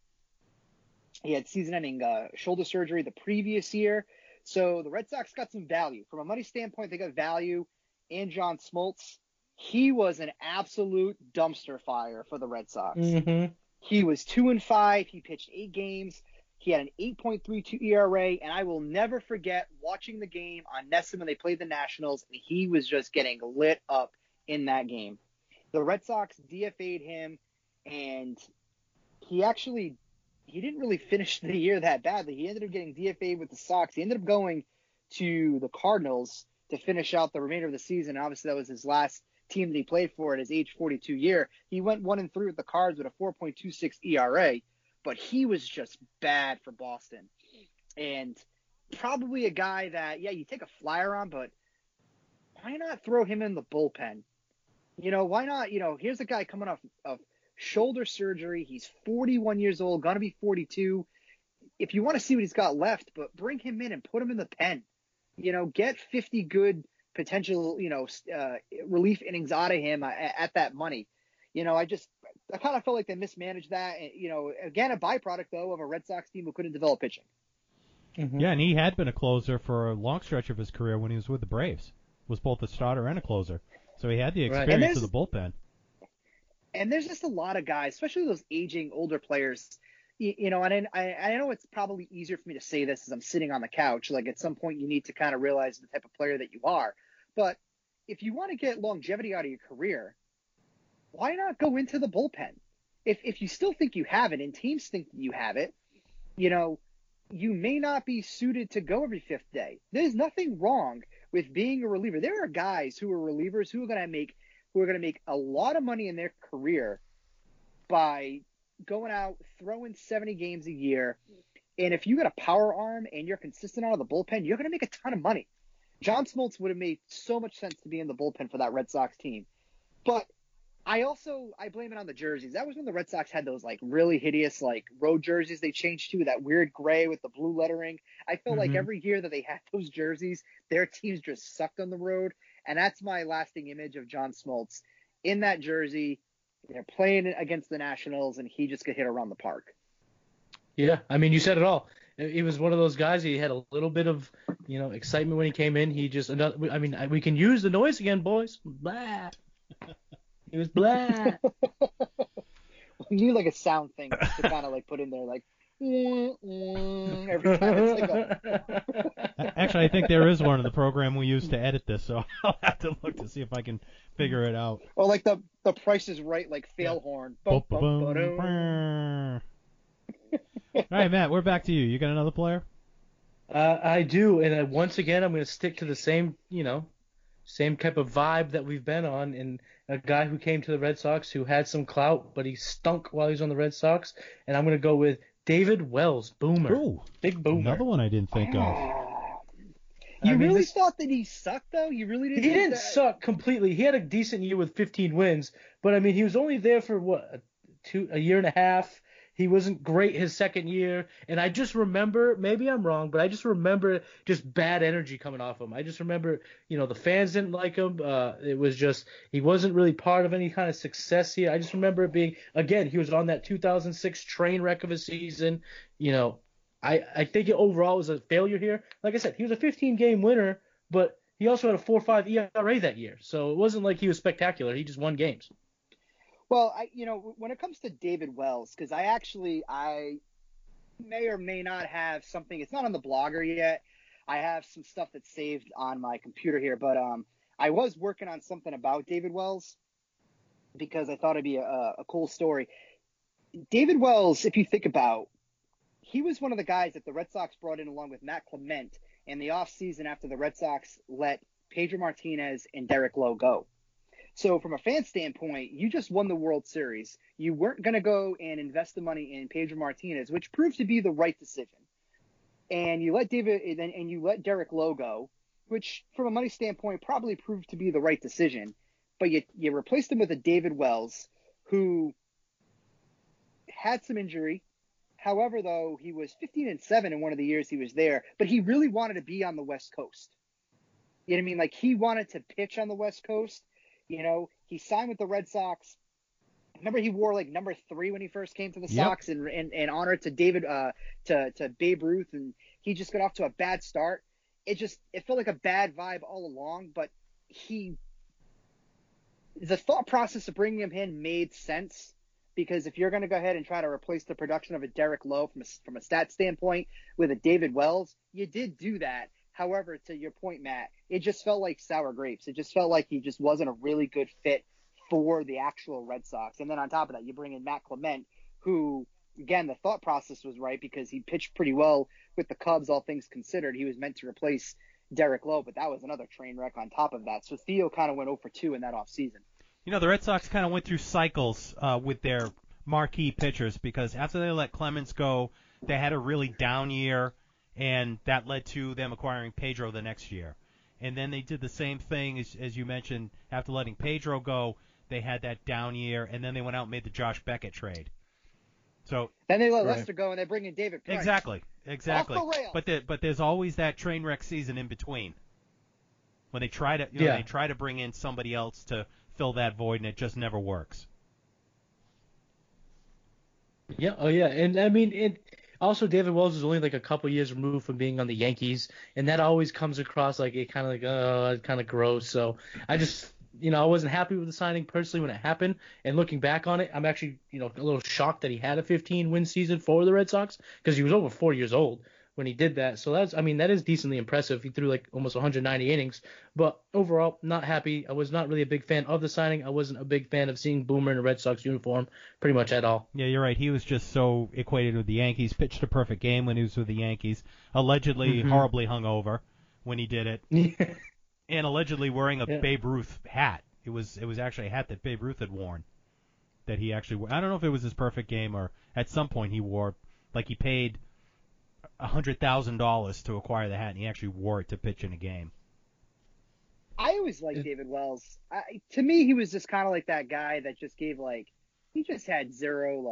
He had season-ending shoulder surgery the previous year. So the Red Sox got some value. From a money standpoint, they got value in John Smoltz. He was an absolute dumpster fire for the Red Sox. Mm-hmm. He was 2-5. He pitched 8 games. He had an 8.32 ERA. And I will never forget watching the game on Nesson when they played the Nationals. And he was just getting lit up in that game. The Red Sox DFA'd him. And he actually... He didn't really finish the year that badly. He ended up getting DFA'd with the Sox. He ended up going to the Cardinals to finish out the remainder of the season. Obviously, that was his last team that he played for at his age 42 year. He went 1-3 with the Cards with a 4.26 ERA, but he was just bad for Boston. And probably a guy that, yeah, you take a flyer on, but why not throw him in the bullpen? You know, why not? You know, here's a guy coming off of shoulder surgery. He's 41 years old, going to be 42. If you want to see what he's got left, but bring him in and put him in the pen. You know, get 50 good potential, you know, relief innings out of him at that money. You know, I kind of felt like they mismanaged that. You know, again, a byproduct, though, of a Red Sox team who couldn't develop pitching. Mm-hmm. Yeah, and he had been a closer for a long stretch of his career when he was with the Braves. Was both a starter and a closer. So he had the experience of the bullpen. And there's just a lot of guys, especially those aging, older players. You know, and I know it's probably easier for me to say this as I'm sitting on the couch. Like, at some point you need to kind of realize the type of player that you are. But if you want to get longevity out of your career, why not go into the bullpen? If you still think you have it and teams think you have it, you know, you may not be suited to go every fifth day. There's nothing wrong with being a reliever. There are guys who are relievers who are going to make a lot of money in their career by going out, throwing 70 games a year. And if you got a power arm and you're consistent out of the bullpen, you're going to make a ton of money. John Smoltz would have made so much sense to be in the bullpen for that Red Sox team. But I blame it on the jerseys. That was when the Red Sox had those like really hideous like road jerseys they changed to, that weird gray with the blue lettering. I felt like every year that they had those jerseys, their teams just sucked on the road. And that's my lasting image of John Smoltz in that jersey. They're playing against the Nationals, and he just got hit around the park. Yeah, I mean, you said it all. He was one of those guys. He had a little bit of, you know, excitement when he came in. He just, I mean, we can use the noise again, boys. Blah. It was blah. We need like a sound thing to kind of like put in there, like every time. It's like a... Actually, I think there is one in the program we use to edit this, so I'll have to look to see if I can figure it out. Oh, like the Price is Right, like fail horn. Bum, bum, bum. All right, Matt, we're back to you. You got another player? I do, and once again, I'm going to stick to the same, you know, same type of vibe that we've been on, and a guy who came to the Red Sox who had some clout, but he stunk while he was on the Red Sox, and I'm going to go with David Wells, Boomer. Ooh, big Boomer. Another one I didn't think of. You really thought that he sucked, though? You really didn't? He didn't suck completely. He had a decent year with 15 wins, but, I mean, he was only there for, what, a year and a half. He wasn't great his second year, and I just remember, maybe I'm wrong, but I just remember just bad energy coming off him. I just remember, you know, the fans didn't like him. It was just, he wasn't really part of any kind of success here. I just remember it being, again, he was on that 2006 train wreck of a season. You know, I think it overall was a failure here. Like I said, he was a 15-game winner, but he also had a 4.5 ERA that year. So it wasn't like he was spectacular. He just won games. Well, you know, when it comes to David Wells, because I may or may not have something. It's not on the blogger yet. I have some stuff that's saved on my computer here, but I was working on something about David Wells because I thought it'd be a cool story. David Wells, if you think about, he was one of the guys that the Red Sox brought in along with Matt Clement in the offseason after the Red Sox let Pedro Martinez and Derek Lowe go. So from a fan standpoint, you just won the World Series. You weren't going to go and invest the money in Pedro Martinez, which proved to be the right decision. And you let Derek Lowe go, which from a money standpoint probably proved to be the right decision. But you replaced him with a David Wells who had some injury. However, though, he was 15-7 in one of the years he was there, but he really wanted to be on the West Coast. You know what I mean? Like, he wanted to pitch on the West Coast. You know, he signed with the Red Sox. Remember, he wore like number 3 when he first came to the Sox in honor to to Babe Ruth, and he just got off to a bad start. It felt like a bad vibe all along, but the thought process of bringing him in made sense, because if you're going to go ahead and try to replace the production of a Derek Lowe from a stat standpoint with a David Wells, you did do that. However, to your point, Matt, it just felt like sour grapes. It just felt like he just wasn't a really good fit for the actual Red Sox. And then on top of that, you bring in Matt Clement, who, again, the thought process was right because he pitched pretty well with the Cubs, all things considered. He was meant to replace Derek Lowe, but that was another train wreck on top of that. So Theo kind of went 0 for 2 in that offseason. You know, the Red Sox kind of went through cycles with their marquee pitchers, because after they let Clemens go, they had a really down year, and that led to them acquiring Pedro the next year. And then they did the same thing, as you mentioned, after letting Pedro go, they had that down year, and then they went out and made the Josh Beckett trade. So then they let Lester go, and they bring in David Price. Exactly. Off the rails. But there's always that train wreck season in between, when they try to they try to bring in somebody else to fill that void, and it just never works. Yeah. Oh yeah. And I mean, also David Wells is only like a couple years removed from being on the Yankees, and that always comes across like it kind of like kind of gross. So I just. You know, I wasn't happy with the signing personally when it happened, and looking back on it, I'm actually, you know, a little shocked that he had a 15-win season for the Red Sox, because he was over 4 years old when he did that. So that's, I mean, that is decently impressive. He threw like almost 190 innings, but overall, not happy. I was not really a big fan of the signing. I wasn't a big fan of seeing Boomer in a Red Sox uniform pretty much at all. Yeah, you're right. He was just so equated with the Yankees. Pitched a perfect game when he was with the Yankees. Allegedly horribly hungover when he did it. And allegedly wearing a Babe Ruth hat. It was actually a hat that Babe Ruth had worn that he actually wore. I don't know if it was his perfect game or at some point he wore, like he paid $100,000 to acquire the hat, and he actually wore it to pitch in a game. I always liked David Wells. To me, he was just kind of like that guy that just gave he just had zero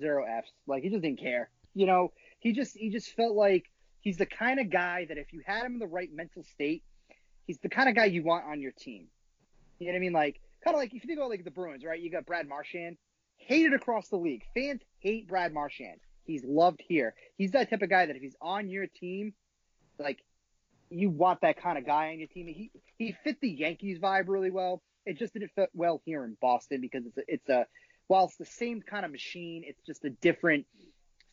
Fs. Like, he just didn't care. You know, he just felt like he's the kind of guy that if you had him in the right mental state, he's the kind of guy you want on your team. You know what I mean? Like, kind of like if you think about like the Bruins, right? You got Brad Marchand, hated across the league. Fans hate Brad Marchand. He's loved here. He's that type of guy that if he's on your team, like, you want that kind of guy on your team. He fit the Yankees vibe really well. It just didn't fit well here in Boston, because it's a while it's the same kind of machine, it's just a different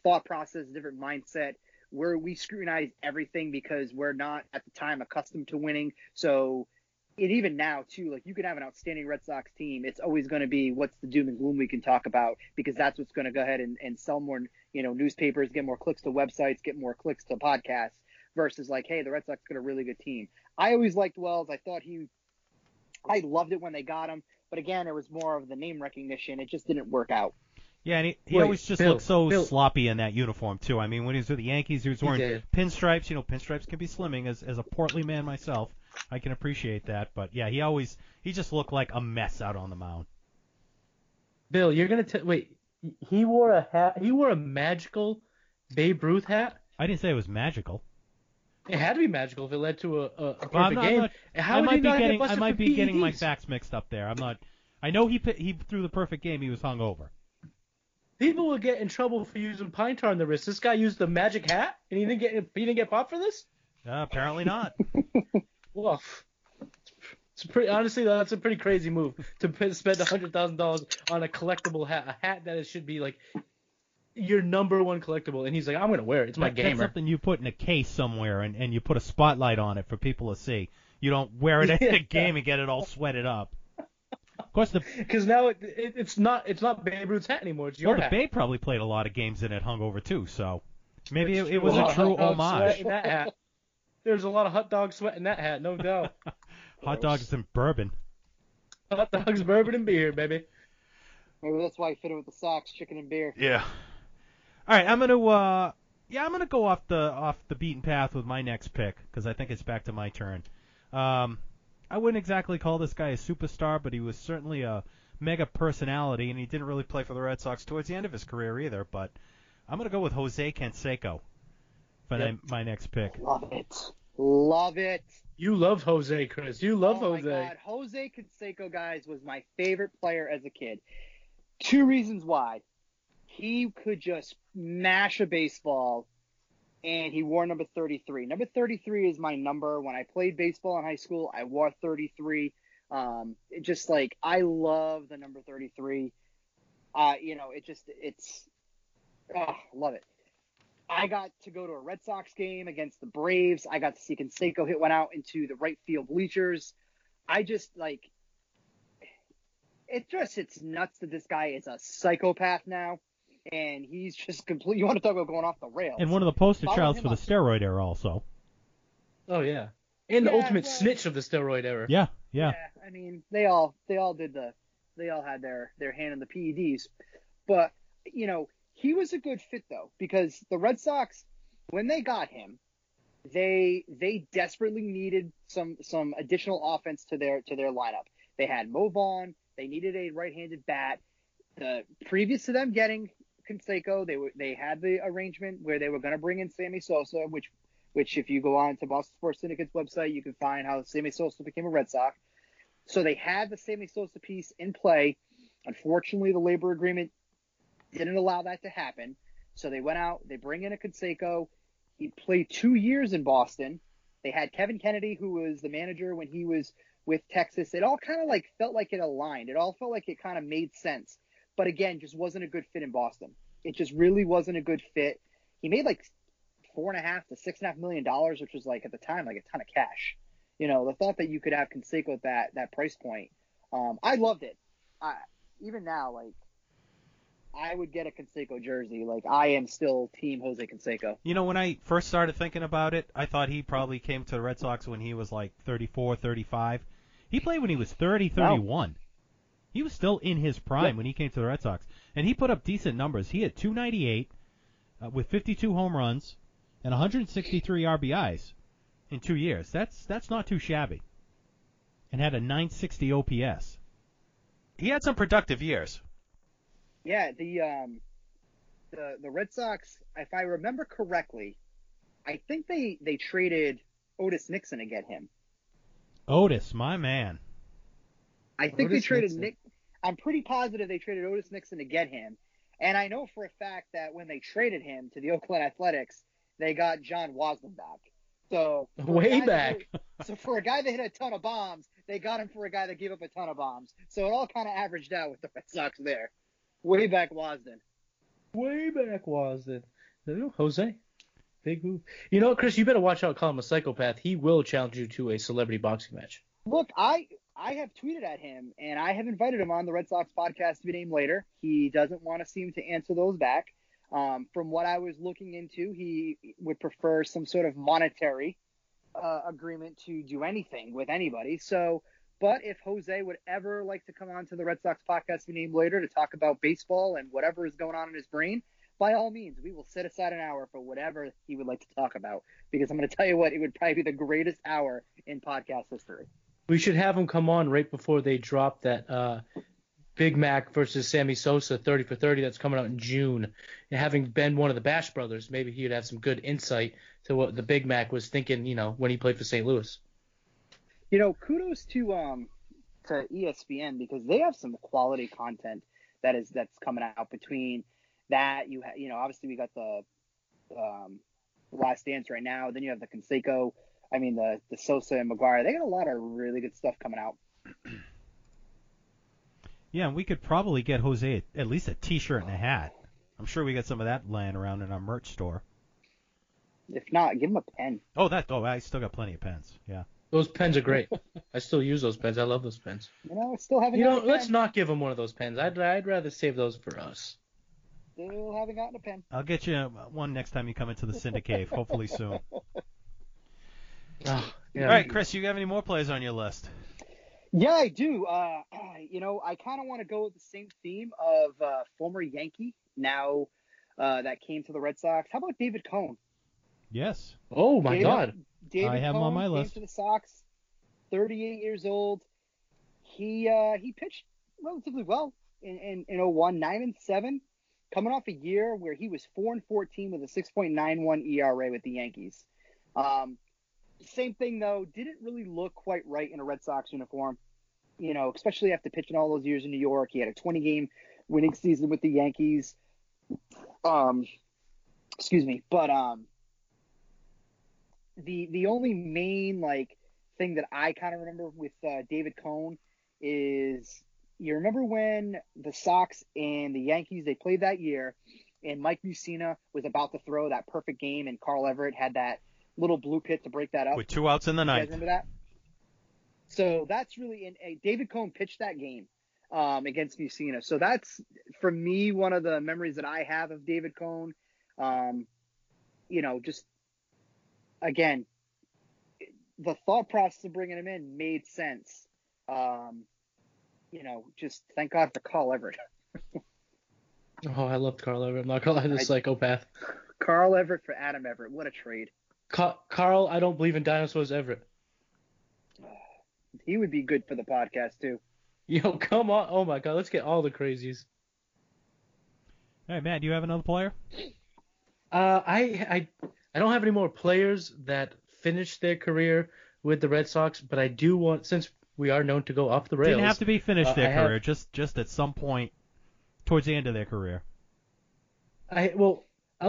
thought process, different mindset, where we scrutinize everything because we're not, at the time, accustomed to winning. So, and even now, too, like, you can have an outstanding Red Sox team. It's always going to be what's the doom and gloom we can talk about, because that's what's going to go ahead and sell more, you know, newspapers, get more clicks to websites, get more clicks to podcasts, versus like, hey, the Red Sox got a really good team. I always liked Wells. I loved it when they got him. But, again, it was more of the name recognition. It just didn't work out. Yeah, and he always just looked so sloppy in that uniform, too. I mean, when he was with the Yankees, he was wearing pinstripes. You know, pinstripes can be slimming. As a portly man myself, I can appreciate that. But, yeah, he just looked like a mess out on the mound. Bill, you're going to – wait, he wore a hat – he wore a magical Babe Ruth hat? I didn't say it was magical. It had to be magical if it led to a perfect game. I might be getting my facts mixed up there. I'm not – I know he threw the perfect game. He was hungover. People will get in trouble for using pine tar on the wrist. This guy used the magic hat, and he didn't get popped for this? Apparently not. Well, that's a pretty crazy move to spend $100,000 on a collectible hat, a hat that should be like your number one collectible. And he's like, I'm going to wear it. It's my gamer. That's something you put in a case somewhere, and you put a spotlight on it for people to see. You don't wear it at the game and get it all sweated up. Because now it's not Babe Ruth's hat anymore. It's your hat. Babe probably played a lot of games in it hungover too, so maybe it was a true homage. There's a lot of hot dog sweat in that hat, no doubt. Hot dogs and bourbon. Hot dogs, bourbon, and beer, baby. Maybe that's why he fit it with the Sox, chicken and beer. Yeah. All right, I'm gonna go off the beaten path with my next pick, because I think it's back to my turn. I wouldn't exactly call this guy a superstar, but he was certainly a mega personality, and he didn't really play for the Red Sox towards the end of his career either. But I'm going to go with Jose Canseco for my next pick. Love it. You love Jose, Chris. You love Jose. My God. Jose Canseco, guys, was my favorite player as a kid. Two reasons why. He could just mash a baseball, and he wore number 33. Number 33 is my number. When I played baseball in high school, I wore 33. I love the number 33. Love it. I got to go to a Red Sox game against the Braves. I got to see Canseco hit one out into the right field bleachers. It's nuts that this guy is a psychopath now. And he's just completely – you want to talk about going off the rails. And one of the poster childs for the steroid era also. Oh, yeah. And the ultimate snitch of the steroid era. Yeah. I mean, they all had their hand in the PEDs. But, you know, he was a good fit, though, because the Red Sox, when they got him, they desperately needed some additional offense to their lineup. They had Mo Vaughn. They needed a right-handed bat. Previous to them getting Canseco, they had the arrangement where they were going to bring in Sammy Sosa, which if you go on to Boston Sports Syndicate's website, you can find how Sammy Sosa became a Red Sox. So they had the Sammy Sosa piece in play. Unfortunately, the labor agreement didn't allow that to happen. So they went out, they bring in a Canseco. He played 2 years in Boston. They had Kevin Kennedy, who was the manager when he was with Texas. It all kind of like felt like it aligned. It all felt like it kind of made sense. But again, just wasn't a good fit in Boston. It just really wasn't a good fit. He made like $4.5 to $6.5 million, which was like at the time like a ton of cash. You know, the thought that you could have Canseco at that price point, I loved it. Even now, like, I would get a Canseco jersey. Like, I am still team Jose Canseco. You know, when I first started thinking about it, I thought he probably came to the Red Sox when he was like 34, 35. He played when he was 30, 31. Wow. He was still in his prime when he came to the Red Sox. And he put up decent numbers. He had 298 with 52 home runs and 163 RBIs in 2 years. That's not too shabby. And had a 960 OPS. He had some productive years. Yeah, the Red Sox, if I remember correctly, I think they traded Otis Nixon to get him. Otis, my man. I think Otis they traded Nixon. I'm pretty positive they traded Otis Nixon to get him. And I know for a fact that when they traded him to the Oakland Athletics, they got John Wozniak back. So way back. So for a guy that hit a ton of bombs, they got him for a guy that gave up a ton of bombs. So it all kind of averaged out with the Red Sox there. Way back Wasden. Jose. Big move. You know what, Chris? You better watch out. Call him a psychopath. He will challenge you to a celebrity boxing match. Look, I have tweeted at him, and I have invited him on the Red Sox podcast to be named later. He doesn't want to seem to answer those back. From what I was looking into, he would prefer some sort of monetary agreement to do anything with anybody. So... But if Jose would ever like to come on to the Red Sox podcast we named later to talk about baseball and whatever is going on in his brain, by all means, we will set aside an hour for whatever he would like to talk about. Because I'm going to tell you what, it would probably be the greatest hour in podcast history. We should have him come on right before they drop that Big Mac versus Sammy Sosa 30 for 30 that's coming out in June. And having been one of the Bash brothers, maybe he would have some good insight to what the Big Mac was thinking, you know, when he played for St. Louis. You know, kudos to ESPN because they have some quality content that's coming out. Between that, you know, obviously we got the Last Dance right now. Then you have the Canseco, I mean the Sosa and Maguire. They got a lot of really good stuff coming out. Yeah, and we could probably get Jose at least a T-shirt and a hat. I'm sure we got some of that laying around in our merch store. If not, give him a pen. Oh, I still got plenty of pens. Yeah. Those pens are great. I still use those pens. I love those pens. You know, I still haven't. You know, let's not give him one of those pens. I'd rather save those for us. Still haven't gotten a pen. I'll get you one next time you come into the Syndicate, hopefully soon. All right, Chris, you have any more players on your list? Yeah, I do. You know, I kind of want to go with the same theme of former Yankee now that came to the Red Sox. How about David Cone? Yes. Oh my God. David I have Cohn him on my list. Came to the Sox, 38 years old. He pitched relatively well in 01, 9-7, coming off a year where he was 4-14 with a 6.91 ERA with the Yankees. Same thing though, didn't really look quite right in a Red Sox uniform. You know, especially after pitching all those years in New York, he had a 20-game winning season with the Yankees. The only main like thing that I kind of remember with David Cone is you remember when the Sox and the Yankees, they played that year and Mike Mussina was about to throw that perfect game and Carl Everett had that little blue hit to break that up. With 2 outs in the ninth. You guys remember that? So that's really David Cone pitched that game against Mussina. So that's, for me, one of the memories that I have of David Cone. You know, just, again, the thought process of bringing him in made sense. Just thank God for Carl Everett. Oh, I loved Carl Everett. I'm not calling him a psychopath. Carl Everett for Adam Everett. What a trade. Carl, I don't believe in dinosaurs, Everett. He would be good for the podcast, too. Yo, come on. Oh, my God. Let's get all the crazies. All right, Matt, do you have another player? I don't have any more players that finished their career with the Red Sox, but I do want, since we are known to go off the rails. Didn't have to be finished their career, just at some point towards the end of their career. Let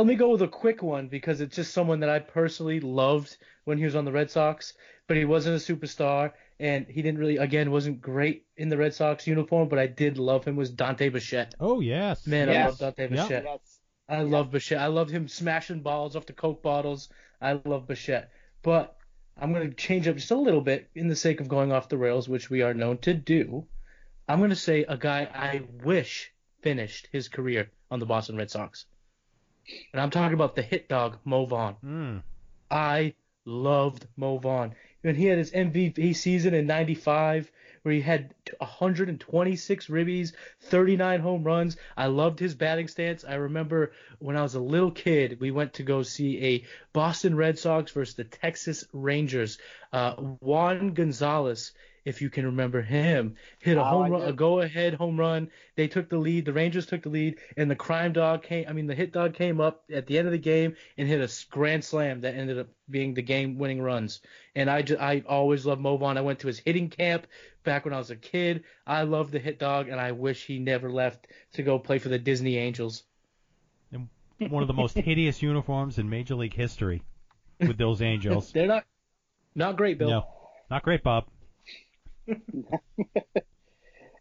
me go with a quick one because it's just someone that I personally loved when he was on the Red Sox, but he wasn't a superstar, and he didn't really, again, wasn't great in the Red Sox uniform, but I did love him, was Dante Bichette. Oh, yes. Man, yes. I love Dante Bichette. Yep. I love Bichette. I loved him smashing balls off the Coke bottles. I love Bichette. But I'm going to change up just a little bit in the sake of going off the rails, which we are known to do. I'm going to say a guy I wish finished his career on the Boston Red Sox. And I'm talking about the hit dog, Mo Vaughn. I loved Mo Vaughn. And he had his MVP season in 95 where he had 126 ribbies, 39 home runs. I loved his batting stance. I remember when I was a little kid, we went to go see a Boston Red Sox versus the Texas Rangers. Juan Gonzalez, if you can remember him, hit a home run, a go-ahead home run. They took the lead. The Rangers took the lead, and the hit dog came up at the end of the game and hit a grand slam that ended up being the game-winning runs. And I always loved Mo Vaughn. I went to his hitting camp back when I was a kid. I loved the hit dog, and I wish he never left to go play for the Disney Angels. And one of the most hideous uniforms in Major League history with those Angels. They're not great, Bill. No, not great, Bob.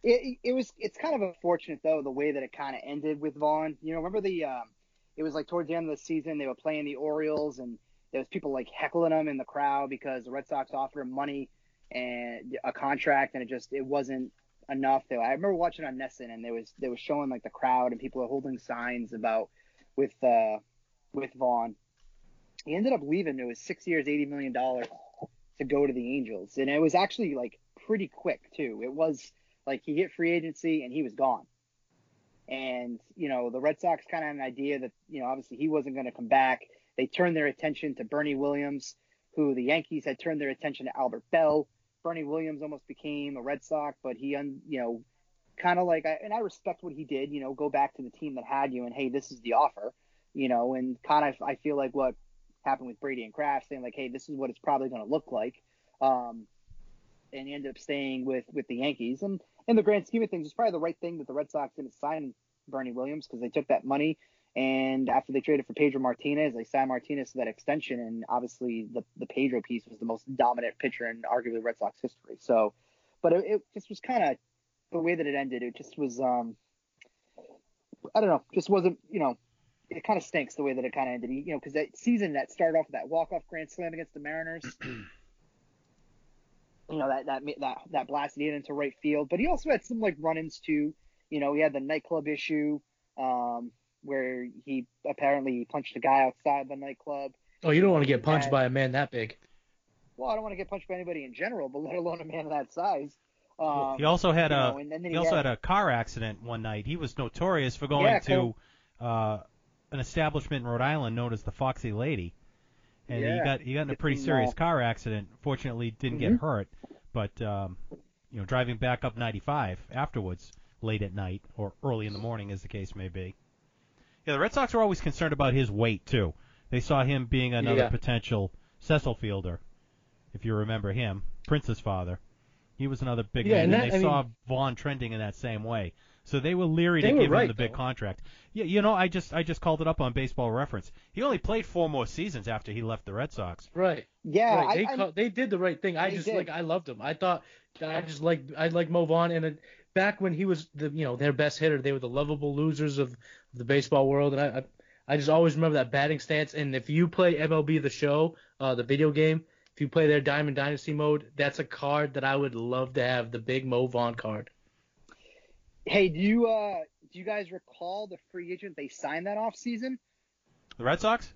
It's kind of unfortunate though the way that it kind of ended with Vaughn. Remember the it was like towards the end of the season they were playing the Orioles and there was people like heckling him in the crowd because the Red Sox offered him money and a contract and it wasn't enough. I remember watching on Nesson and they were showing like the crowd and people are holding signs about with Vaughn. He ended up leaving. It was 6 years, $80 million to go to the Angels, and it was actually like pretty quick too. It was like he hit free agency and he was gone. And the Red Sox kind of had an idea that obviously he wasn't going to come back. They turned their attention to Bernie Williams, who the Yankees had turned their attention to Albert Bell. Bernie Williams almost became a Red Sox, but he I respect what he did. Go back to the team that had you and hey, this is the offer. And kind of I feel like what happened with Brady and Kraft, saying like hey, this is what it's probably going to look like. And he ended up staying with the Yankees. And in the grand scheme of things, it's probably the right thing that the Red Sox didn't sign Bernie Williams because they took that money. And after they traded for Pedro Martinez, they signed Martinez to that extension. And obviously the Pedro piece was the most dominant pitcher in arguably Red Sox history. So, but it just was kind of the way that it ended. It just was, I don't know, just wasn't, it kind of stinks the way that it kind of ended, because that season that started off with that walk-off grand slam against the Mariners. That blasted it into right field, but he also had some like run-ins too. He had the nightclub issue where he apparently punched a guy outside the nightclub. Oh, you don't want to get punched by a man that big. Well, I don't want to get punched by anybody in general, but let alone a man of that size. He also had a car accident one night. He was notorious for going to an establishment in Rhode Island known as the Foxy Lady. And he got in a pretty serious car accident. Fortunately, didn't get hurt, but driving back up 95 afterwards, late at night or early in the morning, as the case may be. Yeah, the Red Sox were always concerned about his weight too. They saw him being another potential Cecil Fielder, if you remember him, Prince's father. He was another big name, and saw Vaughn trending in that same way. So they were leery to give him the big contract. Yeah, I just called it up on Baseball Reference. He only played 4 more seasons after he left the Red Sox. Right. Yeah. Right. They did the right thing. I loved him. I thought I liked Mo Vaughn. And back when he was their best hitter, they were the lovable losers of the baseball world. And I just always remember that batting stance. And if you play MLB The Show, the video game, if you play their Diamond Dynasty mode, that's a card that I would love to have, the big Mo Vaughn card. Hey, do you guys recall the free agent they signed that offseason? The Red Sox?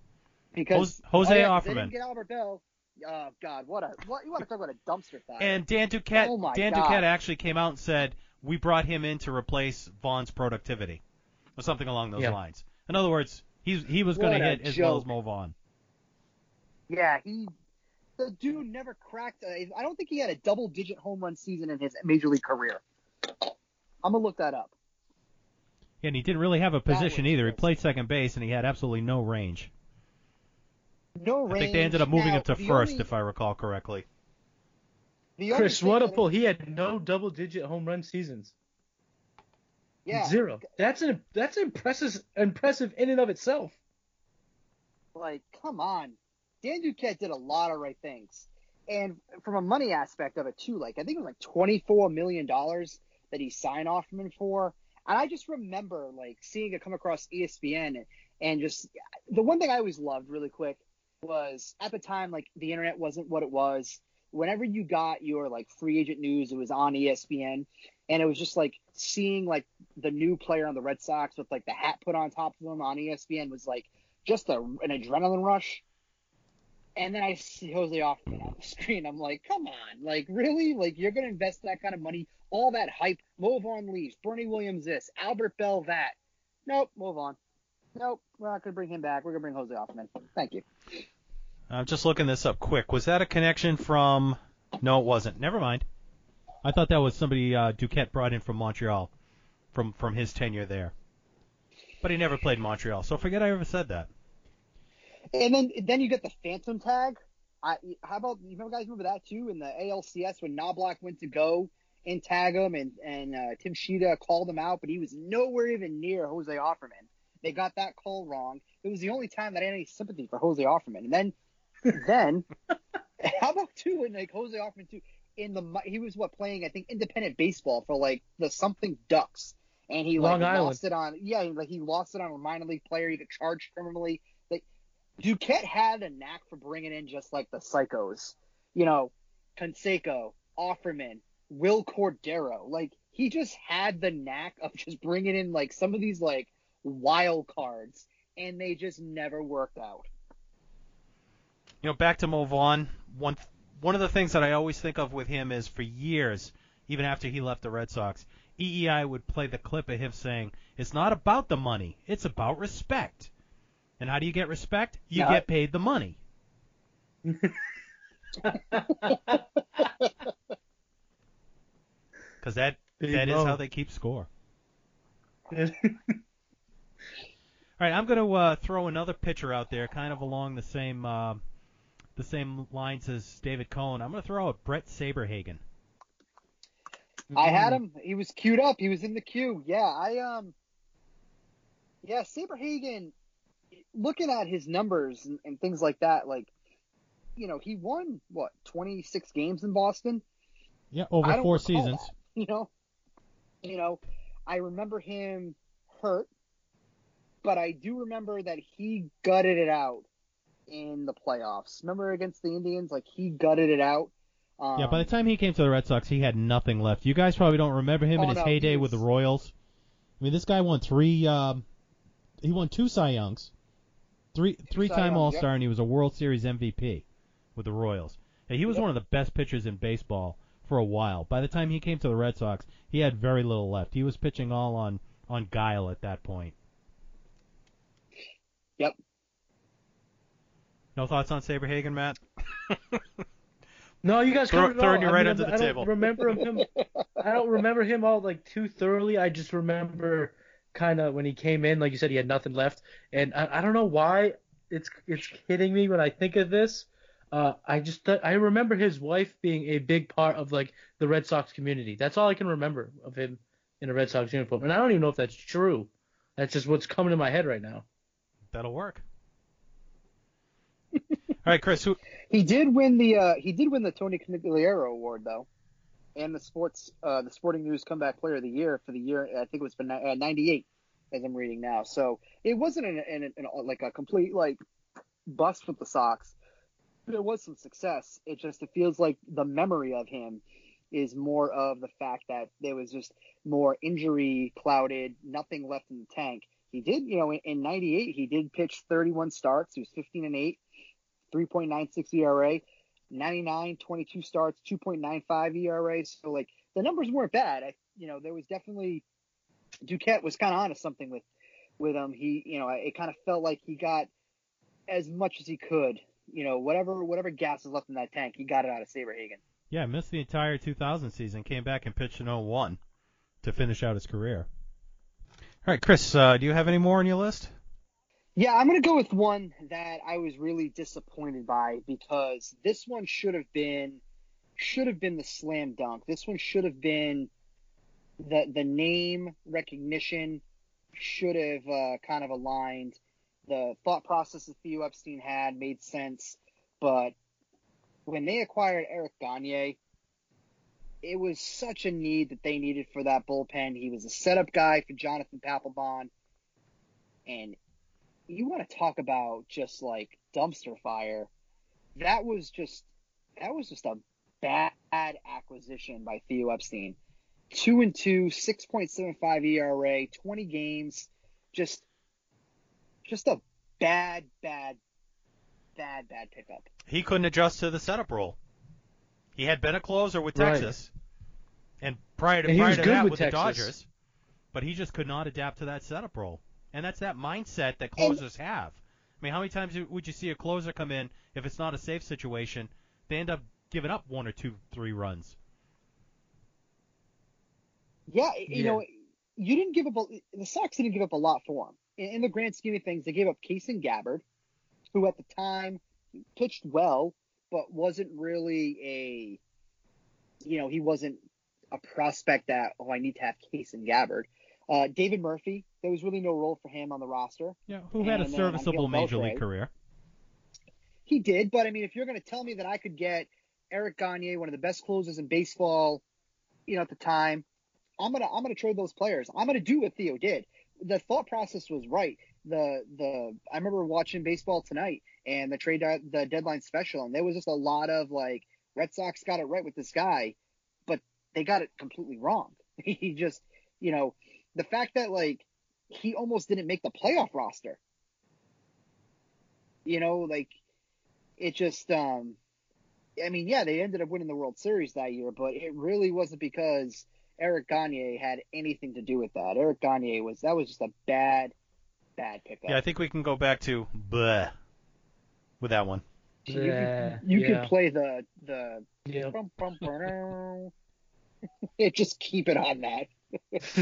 Because Jose Offerman. They didn't get Albert Bell. Oh God, what you want to talk about a dumpster fire? And Dan Duquette, Dan Duquette actually came out and said we brought him in to replace Vaughn's productivity, or something along those lines. In other words, he was going to hit as well as Mo Vaughn. Yeah, the dude never cracked. I don't think he had a double-digit home run season in his major league career. I'm gonna look that up. Yeah, and he didn't really have a position either. He played second base, and he had absolutely no range. I think they ended up moving him to first, if I recall correctly. Chris Ruddipole, he had no double-digit home run seasons. Yeah. Zero. That's impressive in and of itself. Like, come on. Dan Duquette did a lot of right things. And from a money aspect of it, too, like I think it was like $24 million that he signed Offerman for. And I just remember, like, seeing it come across ESPN and just – the one thing I always loved really quick was at the time, like, the internet wasn't what it was. Whenever you got your, like, free agent news, it was on ESPN. And it was just, like, seeing, like, the new player on the Red Sox with, like, the hat put on top of him on ESPN was, like, just an adrenaline rush. And then I see Jose Offerman on the screen. I'm like, come on. Like, really? Like, you're going to invest that kind of money, all that hype, Mo Vaughn leaves, Bernie Williams this, Albert Bell that. Nope, Mo Vaughn. Nope, we're not going to bring him back. We're going to bring Jose Offerman. Thank you. I'm just looking this up quick. Was that a connection from – no, it wasn't. Never mind. I thought that was somebody Duquette brought in from Montreal from his tenure there. But he never played Montreal, so forget I ever said that. And then you get the phantom tag. How about you guys remember that too in the ALCS when Knobloch went to go and tag him and Tim Sheeta called him out, but he was nowhere even near Jose Offerman. They got that call wrong. It was the only time that I had any sympathy for Jose Offerman. And then how about too when like Jose Offerman too in the he was playing I think independent baseball for like the something Ducks and he like lost it on he lost it on a minor league player. He got charged criminally. Duquette had a knack for bringing in just like the psychos, you know, Canseco, Offerman, Will Cordero. Like he just had the knack of just bringing in like some of these like wild cards, and they just never worked out. You know, back to Mo Vaughn. One of the things that I always think of with him is for years, even after he left the Red Sox, EEI would play the clip of him saying, "It's not about the money, it's about respect." And how do you get respect? You get paid the money. Because that is how they keep score. All right, I'm going to throw another pitcher out there, kind of along the same lines as David Cohen. I'm going to throw out Brett Saberhagen. I had him. He was queued up. He was in the queue. Yeah, Saberhagen. Looking at his numbers and things like that, like, you know, he won, 26 games in Boston? Yeah, over four seasons. That, you know, I remember him hurt, but I do remember that he gutted it out in the playoffs. Remember against the Indians? Like, he gutted it out. By the time he came to the Red Sox, he had nothing left. You guys probably don't remember him in his heyday with the Royals. I mean, this guy won he won two Cy Youngs. Three-time All-Star, and he was a World Series MVP with the Royals. And he was one of the best pitchers in baseball for a while. By the time he came to the Red Sox, he had very little left. He was pitching all on guile at that point. Yep. No thoughts on Saberhagen, Matt? No, you guys covered it all. Throwing you right under the table. I don't remember him all like too thoroughly. I just remember kind of when he came in, like you said, he had nothing left, and I don't know why it's hitting me when I think of this. I remember his wife being a big part of like the Red Sox community. That's all I can remember of him in a Red Sox uniform, and I don't even know if that's true. That's just what's coming to my head right now. That'll work. All right, Chris. He did win the Tony Conigliaro Award though. And the Sporting News Comeback Player of the Year for the year, I think it was for 98, as I'm reading now. So it wasn't a complete like bust with the Sox, but it was some success. It feels like the memory of him is more of the fact that there was just more injury clouded, nothing left in the tank. He did, in 98 he did pitch 31 starts. He was 15-8, 3.96 ERA. 99, 22 starts, 2.95 ERA. So, like, the numbers weren't bad. There was definitely – Duquette was kind of onto something with him. He, it kind of felt like he got as much as he could. Whatever gas is left in that tank, he got it out of Saberhagen. Yeah, missed the entire 2000 season, came back and pitched an 0-1 to finish out his career. All right, Chris, do you have any more on your list? Yeah, I'm going to go with one that I was really disappointed by, because this one should have been the slam dunk. This one should have been the name recognition, should have kind of aligned. The thought process that Theo Epstein had made sense, but when they acquired Eric Gagne, it was such a need that they needed for that bullpen. He was a setup guy for Jonathan Papelbon, and you want to talk about just like dumpster fire. That was just a bad acquisition by Theo Epstein. 2-2, 6.75 ERA, 20 games, just a bad pickup. He couldn't adjust to the setup role. He had been a closer with Texas, right, and prior to that with the Dodgers, but he just could not adapt to that setup role. And that's that mindset that closers have. I mean, how many times would you see a closer come in, if it's not a safe situation, they end up giving up 1 or 2, 3 runs? Yeah, you didn't give up the Sox didn't give up a lot for him. In the grand scheme of things, they gave up Kaysen Gabbard, who at the time pitched well, but wasn't really he wasn't a prospect that, I need to have Kaysen Gabbard. David Murphy, there was really no role for him on the roster. Yeah, who had a serviceable major league career. He did, but, if you're going to tell me that I could get Eric Gagne, one of the best closers in baseball, at the time, I'm gonna trade those players. I'm going to do what Theo did. The thought process was right. I remember watching Baseball Tonight and the deadline special, and there was just a lot of Red Sox got it right with this guy, but they got it completely wrong. He just, the fact that he almost didn't make the playoff roster. It just, they ended up winning the World Series that year, but it really wasn't because Eric Gagne had anything to do with that. Eric Gagne was just a bad pickup. Yeah, I think we can go back to bleh with that one. You can play the just keep it on that. All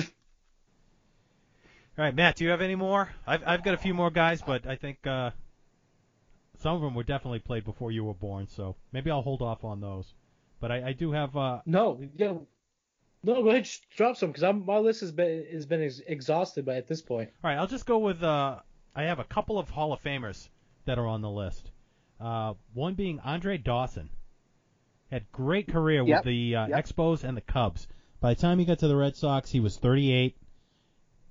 right, Matt, do you have any more? I've got a few more guys, but I think some of them were definitely played before you were born, so maybe I'll hold off on those. But I do have No, go ahead, drop some, because my list has been exhausted by at this point. All right, I'll just go with I have a couple of Hall of Famers that are on the list. One being Andre Dawson. Had great career with the Expos and the Cubs. By the time he got to the Red Sox, he was 38.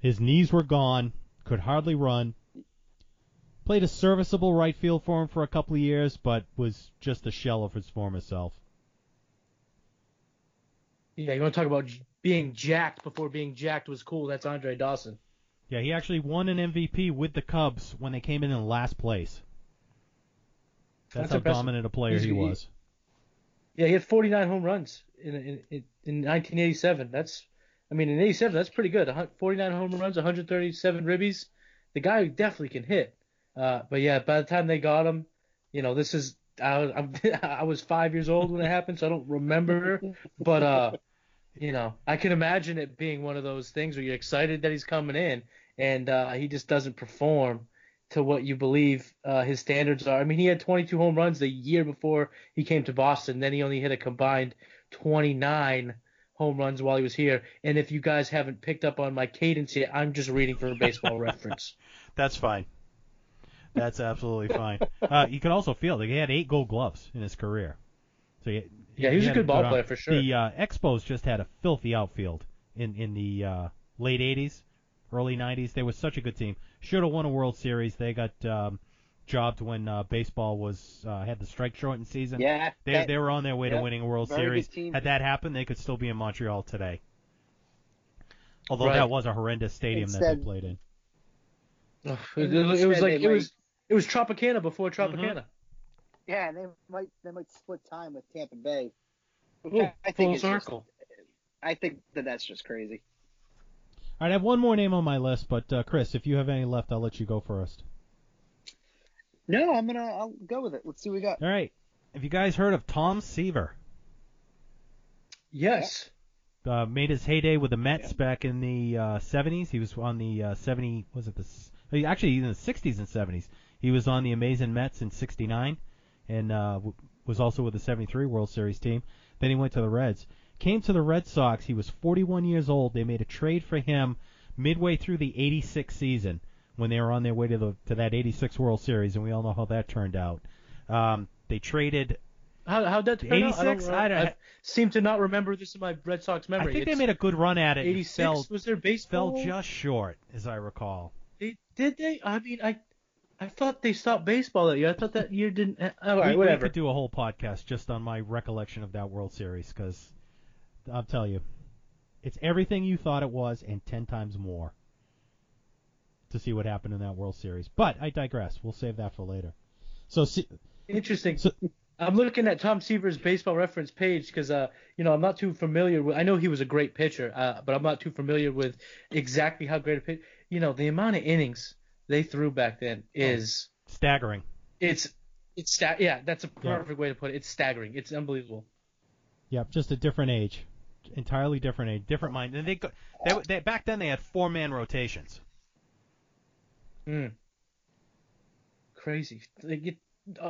His knees were gone, could hardly run. Played a serviceable right field for him for a couple of years, but was just a shell of his former self. Yeah, you want to talk about being jacked before being jacked was cool. That's Andre Dawson. Yeah, he actually won an MVP with the Cubs when they came in last place. That's how dominant a player he was. Yeah, he had 49 home runs in 1987. In 87, that's pretty good. 49 home runs, 137 ribbies. The guy definitely can hit. But yeah, by the time they got him, I was 5 years old when it happened, so I don't remember. But, I can imagine it being one of those things where you're excited that he's coming in, and he just doesn't perform to what you believe his standards are. He had 22 home runs the year before he came to Boston. Then he only hit a combined 29 home runs while he was here. And if you guys haven't picked up on my cadence yet, I'm just reading for a baseball reference. That's fine. That's absolutely fine. You can also feel that he had 8 Gold Gloves in his career. So he was a good ball player for sure. The Expos just had a filthy outfield in the late 80s, early 90s. They were such a good team. Should have won a World Series. They got jobbed when baseball was had the strike shortened season. Yeah, they were on their way to winning a World Series. Had that happened, they could still be in Montreal today. Although that was a horrendous stadium that they played in. It was Tropicana before Tropicana. Yeah, and they might split time with Tampa Bay. Ooh, I think full circle. I think that's just crazy. All right, I have one more name on my list, but Chris, if you have any left, I'll let you go first. No, I'll go with it. Let's see what we got. All right. Have you guys heard of Tom Seaver? Yes. Yeah. Made his heyday with the Mets back in the 70s. He was on the 70. Was it the? Actually, in the 60s and 70s, he was on the Amazing Mets in '69, and was also with the '73 World Series team. Then he went to the Reds. Came to the Red Sox. He was 41 years old. They made a trade for him midway through the '86 season when they were on their way to that '86 World Series, and we all know how that turned out. They traded. How'd that turn out? I seem to not remember this in my Red Sox memory. I think they made a good run at it. '86 was their baseball. Fell just short, as I recall. Did they? I mean, I thought they stopped baseball that year. I thought that year didn't. All right, whatever. We could do a whole podcast just on my recollection of that World Series, because I'll tell you, it's everything you thought it was and 10 times more to see what happened in that World Series. But I digress. We'll save that for later. So interesting. So, I'm looking at Tom Seaver's baseball reference page because, I'm not too familiar with – I know he was a great pitcher, but I'm not too familiar with exactly how great a pitcher – the amount of innings they threw back then is – staggering. Yeah, that's a perfect way to put it. It's staggering. It's unbelievable. Yep, just a different age, entirely different age, different mind. And they back then they had 4-man rotations. Hmm. Crazy. They get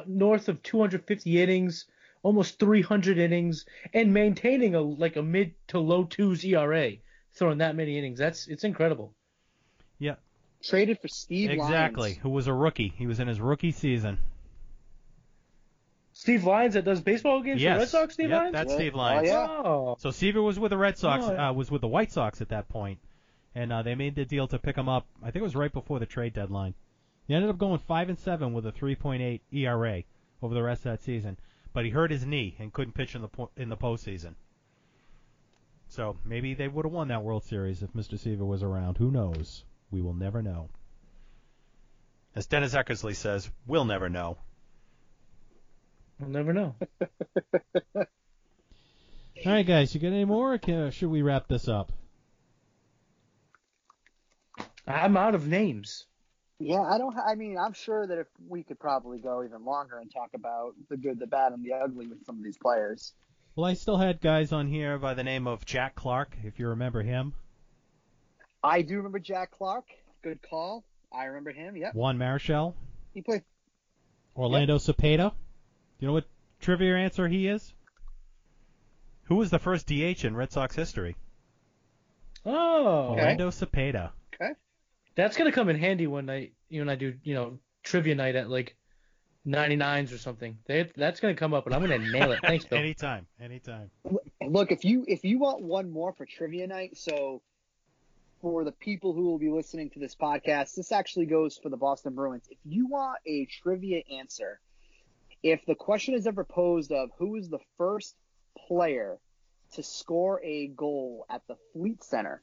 north of 250 innings, almost 300 innings, and maintaining a mid to low 2s ERA, throwing that many innings. It's incredible. Yeah. Traded for Steve Lyons. Exactly, who was a rookie. He was in his rookie season. Steve Lyons that does baseball games for the Red Sox, Lyons? That's Steve Lyons. Oh, yeah. So Seaver was with the Red Sox, was with the White Sox at that point, and they made the deal to pick him up. I think it was right before the trade deadline. He ended up going 5-7 with a 3.8 ERA over the rest of that season, but he hurt his knee and couldn't pitch in the postseason. So maybe they would have won that World Series if Mr. Seaver was around. Who knows? We will never know. As Dennis Eckersley says, we'll never know. We'll never know. All right, guys, you got any more? Or should we wrap this up? I'm out of names. Yeah, I'm sure that if we could probably go even longer and talk about the good, the bad, and the ugly with some of these players. Well, I still had guys on here by the name of Jack Clark, if you remember him. I do remember Jack Clark. Good call. I remember him, yep. Juan Marichal. He played. Orlando Cepeda. Do you know what trivia answer he is? Who was the first DH in Red Sox history? Oh. Orlando Cepeda. Okay. That's going to come in handy one night when I do, trivia night at, 99s or something. That's going to come up, and I'm going to nail it. Thanks, Bill. Anytime. Look, if you want one more for trivia night, so for the people who will be listening to this podcast, this actually goes for the Boston Bruins. If you want a trivia answer, if the question is ever posed of who is the first player to score a goal at the Fleet Center,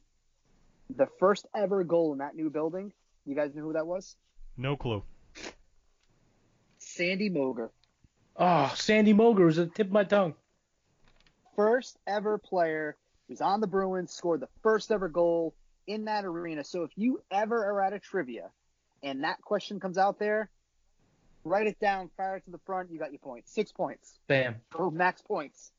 the first ever goal in that new building, you guys know who that was? No clue. Sandy Moger. Oh, Sandy Moger was at the tip of my tongue. First ever player who's on the Bruins, scored the first ever goal in that arena. So if you ever are at a trivia and that question comes out there, write it down, fire it to the front, you got your points. 6 points. Bam. Oh, max points.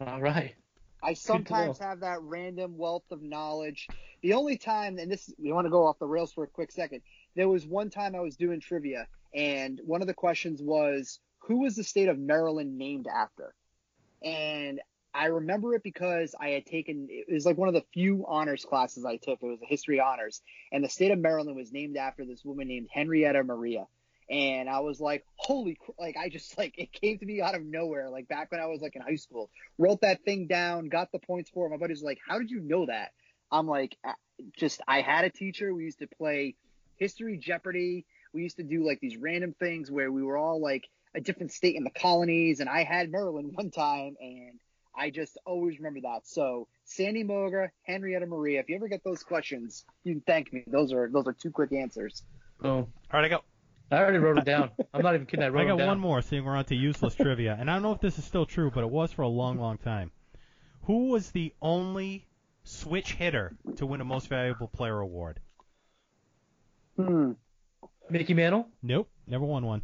All right. I sometimes have that random wealth of knowledge. The only time, and this, we want to go off the rails for a quick second. There was one time I was doing trivia, and one of the questions was, who was the state of Maryland named after? And I remember it because I had taken, it was like one of the few honors classes I took. It was a history honors. And the state of Maryland was named after this woman named Henrietta Maria. And I was like, holy, it came to me out of nowhere. Like back when I was in high school, wrote that thing down, got the points for it. My buddy's like, how did you know that? I'm like, I had a teacher. We used to play History Jeopardy. We used to do these random things where we were all a different state in the colonies. And I had Maryland one time, and I just always remember that. So Sandy Moger, Henrietta Maria, if you ever get those questions, you can thank me. Those are two quick answers. Oh, all right, I go. I already wrote it down. I'm not even kidding. I wrote it down. I got one more, seeing we're on to useless trivia. And I don't know if this is still true, but it was for a long, long time. Who was the only switch hitter to win a Most Valuable Player award? Mickey Mantle? Nope. Never won one.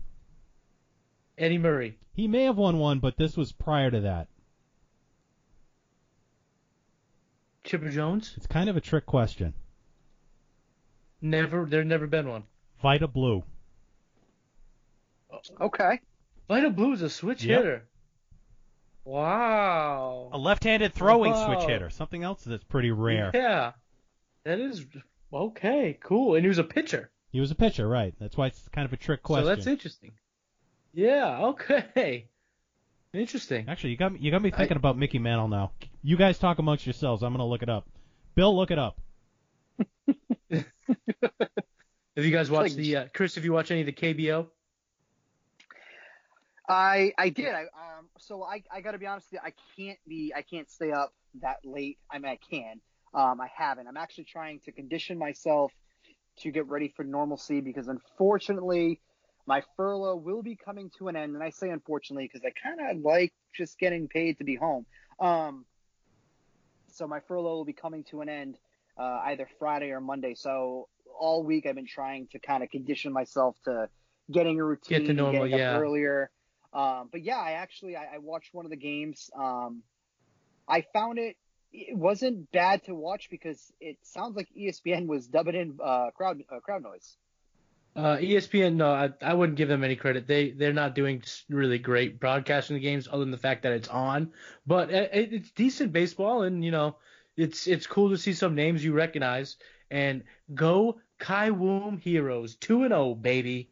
Eddie Murray? He may have won one, but this was prior to that. Chipper Jones? It's kind of a trick question. There's never been one. Vida Blue. Okay. Vida Blue is a switch hitter. Wow. A left-handed throwing switch hitter. Something else that's pretty rare. Yeah. That is... Okay, cool. And he was a pitcher. He was a pitcher, right. That's why it's kind of a trick question. So that's interesting. Yeah, okay. Interesting. Actually, you got me thinking about Mickey Mantle now. You guys talk amongst yourselves. I'm going to look it up. Bill, look it up. Have you guys watched the Chris? Have you watched any of the KBO? I did. So I got to be honest with you. I can't stay up that late. I mean, I can. I haven't. I'm actually trying to condition myself to get ready for normalcy because unfortunately, my furlough will be coming to an end. And I say unfortunately because I kind of like just getting paid to be home. So my furlough will be coming to an end either Friday or Monday. So all week I've been trying to kind of condition myself to getting a routine, get to normal, getting up earlier. But yeah, I actually watched one of the games. I found it wasn't bad to watch because it sounds like ESPN was dubbing in crowd noise. ESPN, no, I wouldn't give them any credit. They're not doing really great broadcasting the games other than the fact that it's on. But it's decent baseball, and, you know, it's cool to see some names you recognize. And go Kaiwoom Heroes, 2-0, baby.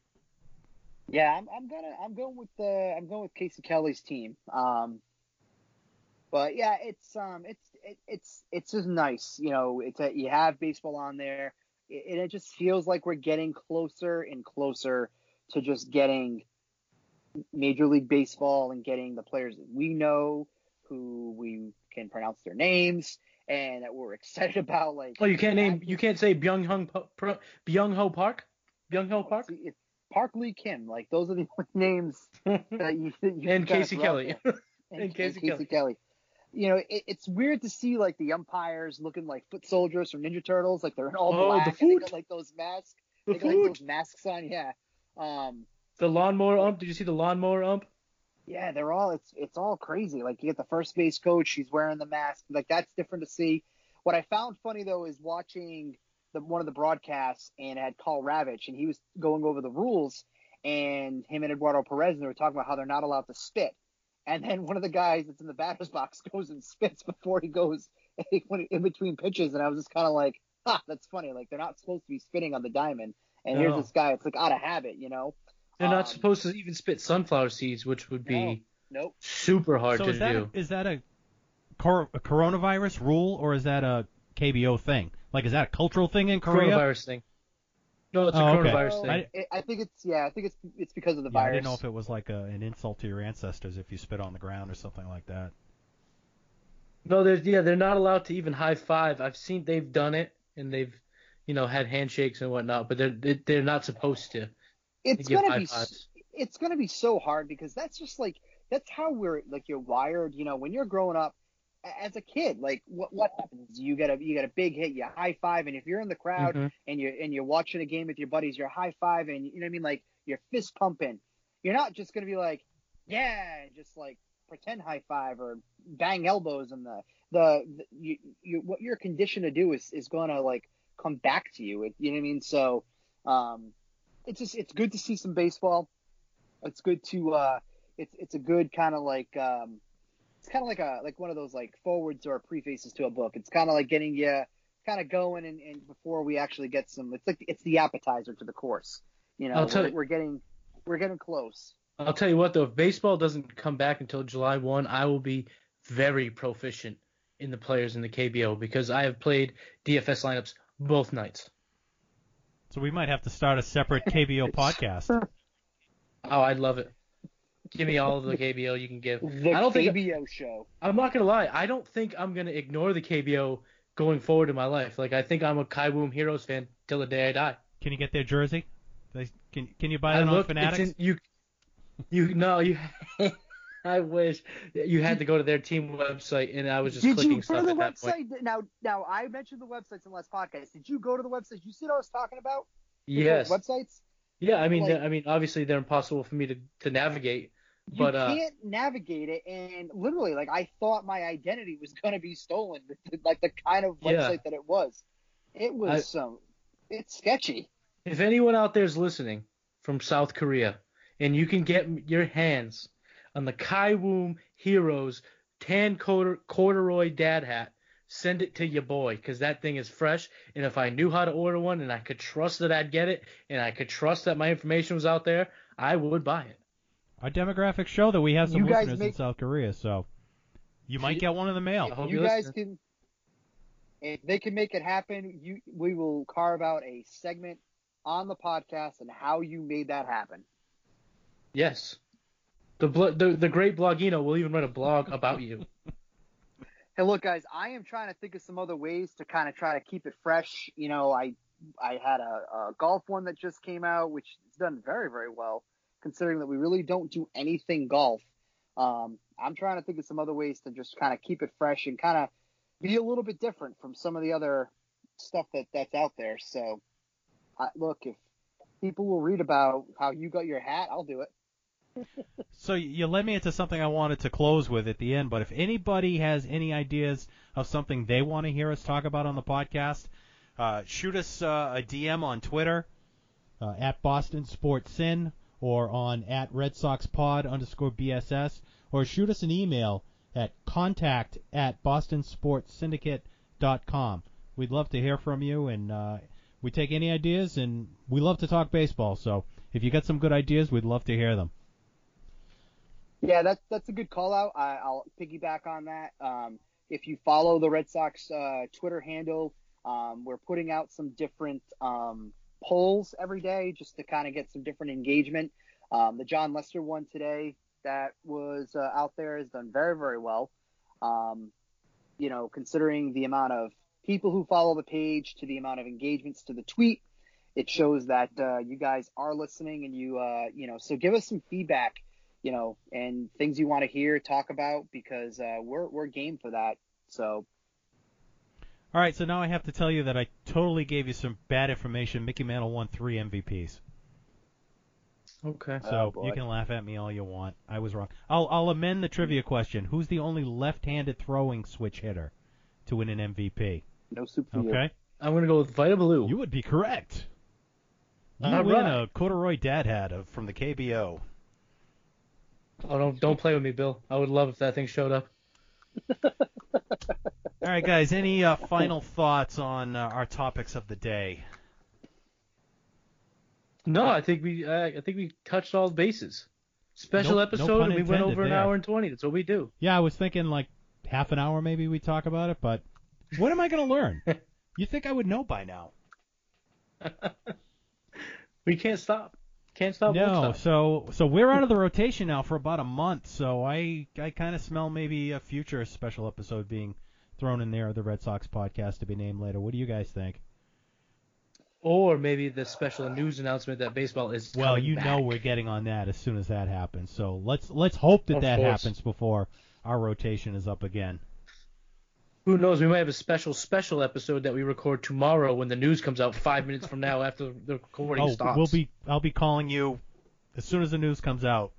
Yeah, I'm going with Casey Kelly's team. But yeah, it's just nice, you know. You have baseball on there, and it just feels like we're getting closer and closer to just getting Major League Baseball and getting the players that we know, who we can pronounce their names, and that we're excited about. Like, well, you can't say Byung-ho Park. It's Park Lee Kim, like those are the names that you and Casey Kelly. and Casey Kelly. You know, it's weird to see like the umpires looking like foot soldiers from Ninja Turtles, like they're in all black. The and they got like those masks. They got those masks on, yeah. The lawnmower ump. Did you see the lawnmower ump? Yeah, they're all. It's all crazy. Like you get the first base coach, he's wearing the mask. Like that's different to see. What I found funny though is watching one of the broadcasts, and it had Carl Ravitch, and he was going over the rules, and him and Eduardo Perez, and they were talking about how they're not allowed to spit. And then one of the guys that's in the batter's box goes and spits before he goes in between pitches, and I was just kind of like, that's funny. Like, they're not supposed to be spitting on the diamond, and here's this guy. It's like out of habit, you know? They're not supposed to even spit sunflower seeds, which would be super hard to do. So is that a coronavirus rule, or is that a KBO thing? Like, is that a cultural thing in Korea? Coronavirus thing. No, it's a coronavirus thing. I think it's because of the virus. I didn't know if it was like an insult to your ancestors if you spit on the ground or something like that. No, they're not allowed to even high five. I've seen they've done it and they've, you know, had handshakes and whatnot, but they're not supposed to. It's gonna be so hard because that's just like that's how we're like you're wired. You know, when you're growing up. As a kid, like what happens? You get a big hit, you high five, and if you're in the crowd and you're watching a game with your buddies, you're high five, and you know what I mean, like you're fist pumping. You're not just gonna be like, yeah, just like pretend high five or bang elbows, and the what you're conditioned to do is gonna like come back to you. You know what I mean? So it's good to see some baseball. It's good to it's a good kind of like. It's kind of like one of those like forwards or prefaces to a book. It's kind of like getting you kind of going and before we actually get some. It's like it's the appetizer to the course. You know, we're getting close. I'll tell you what though, if baseball doesn't come back until July 1, I will be very proficient in the players in the KBO because I have played DFS lineups both nights. So we might have to start a separate KBO podcast. Oh, I'd love it. Give me all of the KBO you can give. The KBO show. I'm not going to lie. I don't think I'm going to ignore the KBO going forward in my life. Like, I think I'm a Kaiwoom Heroes fan till the day I die. Can you get their jersey? Can you buy that on Fanatics? No, I wish you had to go to their team website, and I was just clicking stuff at that point. Now I mentioned the websites in the last podcast. Did you go to the websites? You see what I was talking about? Yes. Websites. Yeah, I mean, obviously they're impossible for me to navigate. But you can't navigate it, and literally, like, I thought my identity was gonna be stolen, like the kind of website that it was. It was it's sketchy. If anyone out there's listening from South Korea, and you can get your hands on the Kaiwoom Heroes tan corduroy dad hat, send it to your boy, because that thing is fresh, and if I knew how to order one and I could trust that I'd get it, and I could trust that my information was out there, I would buy it. Our demographics show that we have some listeners in South Korea, so you might get one in the mail. If they can make it happen, we will carve out a segment on the podcast and how you made that happen. Yes. The great Blogino will even write a blog about you. Hey, look, guys, I am trying to think of some other ways to kind of try to keep it fresh. You know, I had a golf one that just came out, which has done very, very well, considering that we really don't do anything golf. I'm trying to think of some other ways to just kind of keep it fresh and kind of be a little bit different from some of the other stuff that's out there. So, look, if people will read about how you got your hat, I'll do it. So you led me into something I wanted to close with at the end, but if anybody has any ideas of something they want to hear us talk about on the podcast, shoot us a DM on Twitter, at Boston Sports Sin, or on at RedSoxPod_BSS, or shoot us an email at contact@bostonsportssyndicate.com. We'd love to hear from you, and we take any ideas, and we love to talk baseball, so if you got some good ideas, we'd love to hear them. Yeah, that's a good call out. I'll piggyback on that. If you follow the Red Sox Twitter handle, we're putting out some different polls every day just to kind of get some different engagement. The Jon Lester one today that was out there has done very, very well. You know, considering the amount of people who follow the page to the amount of engagements to the tweet, it shows that you guys are listening, and so give us some feedback. You know, and things you want to hear, talk about, because we're game for that. So. All right, so now I have to tell you that I totally gave you some bad information. Mickey Mantle won 3 MVPs. Okay. So you can laugh at me all you want. I was wrong. I'll amend the trivia question. Who's the only left-handed throwing switch hitter to win an MVP? No super. Okay. I'm gonna go with Vita Blue. You would be correct. You win a corduroy dad hat from the KBO. Oh, don't play with me, Bill. I would love if that thing showed up. All right, guys. Any final thoughts on our topics of the day? No, I think we touched all bases. Special episode, and we went over an hour and 20. That's what we do. Yeah, I was thinking like half an hour maybe we talk about it, but what am I going to learn? You think I would know by now? We can't stop. Can't stop. No, so we're out of the rotation now for about a month, so I kind of smell maybe a future special episode being thrown in there of the Red Sox podcast to be named later. What do you guys think? Or maybe the special news announcement that baseball is coming back. Know we're getting on that as soon as that happens, so let's hope that happens before our rotation is up again. Who knows? We might have a special episode that we record tomorrow when the news comes out 5 minutes from now after the recording stops. I'll be calling you as soon as the news comes out.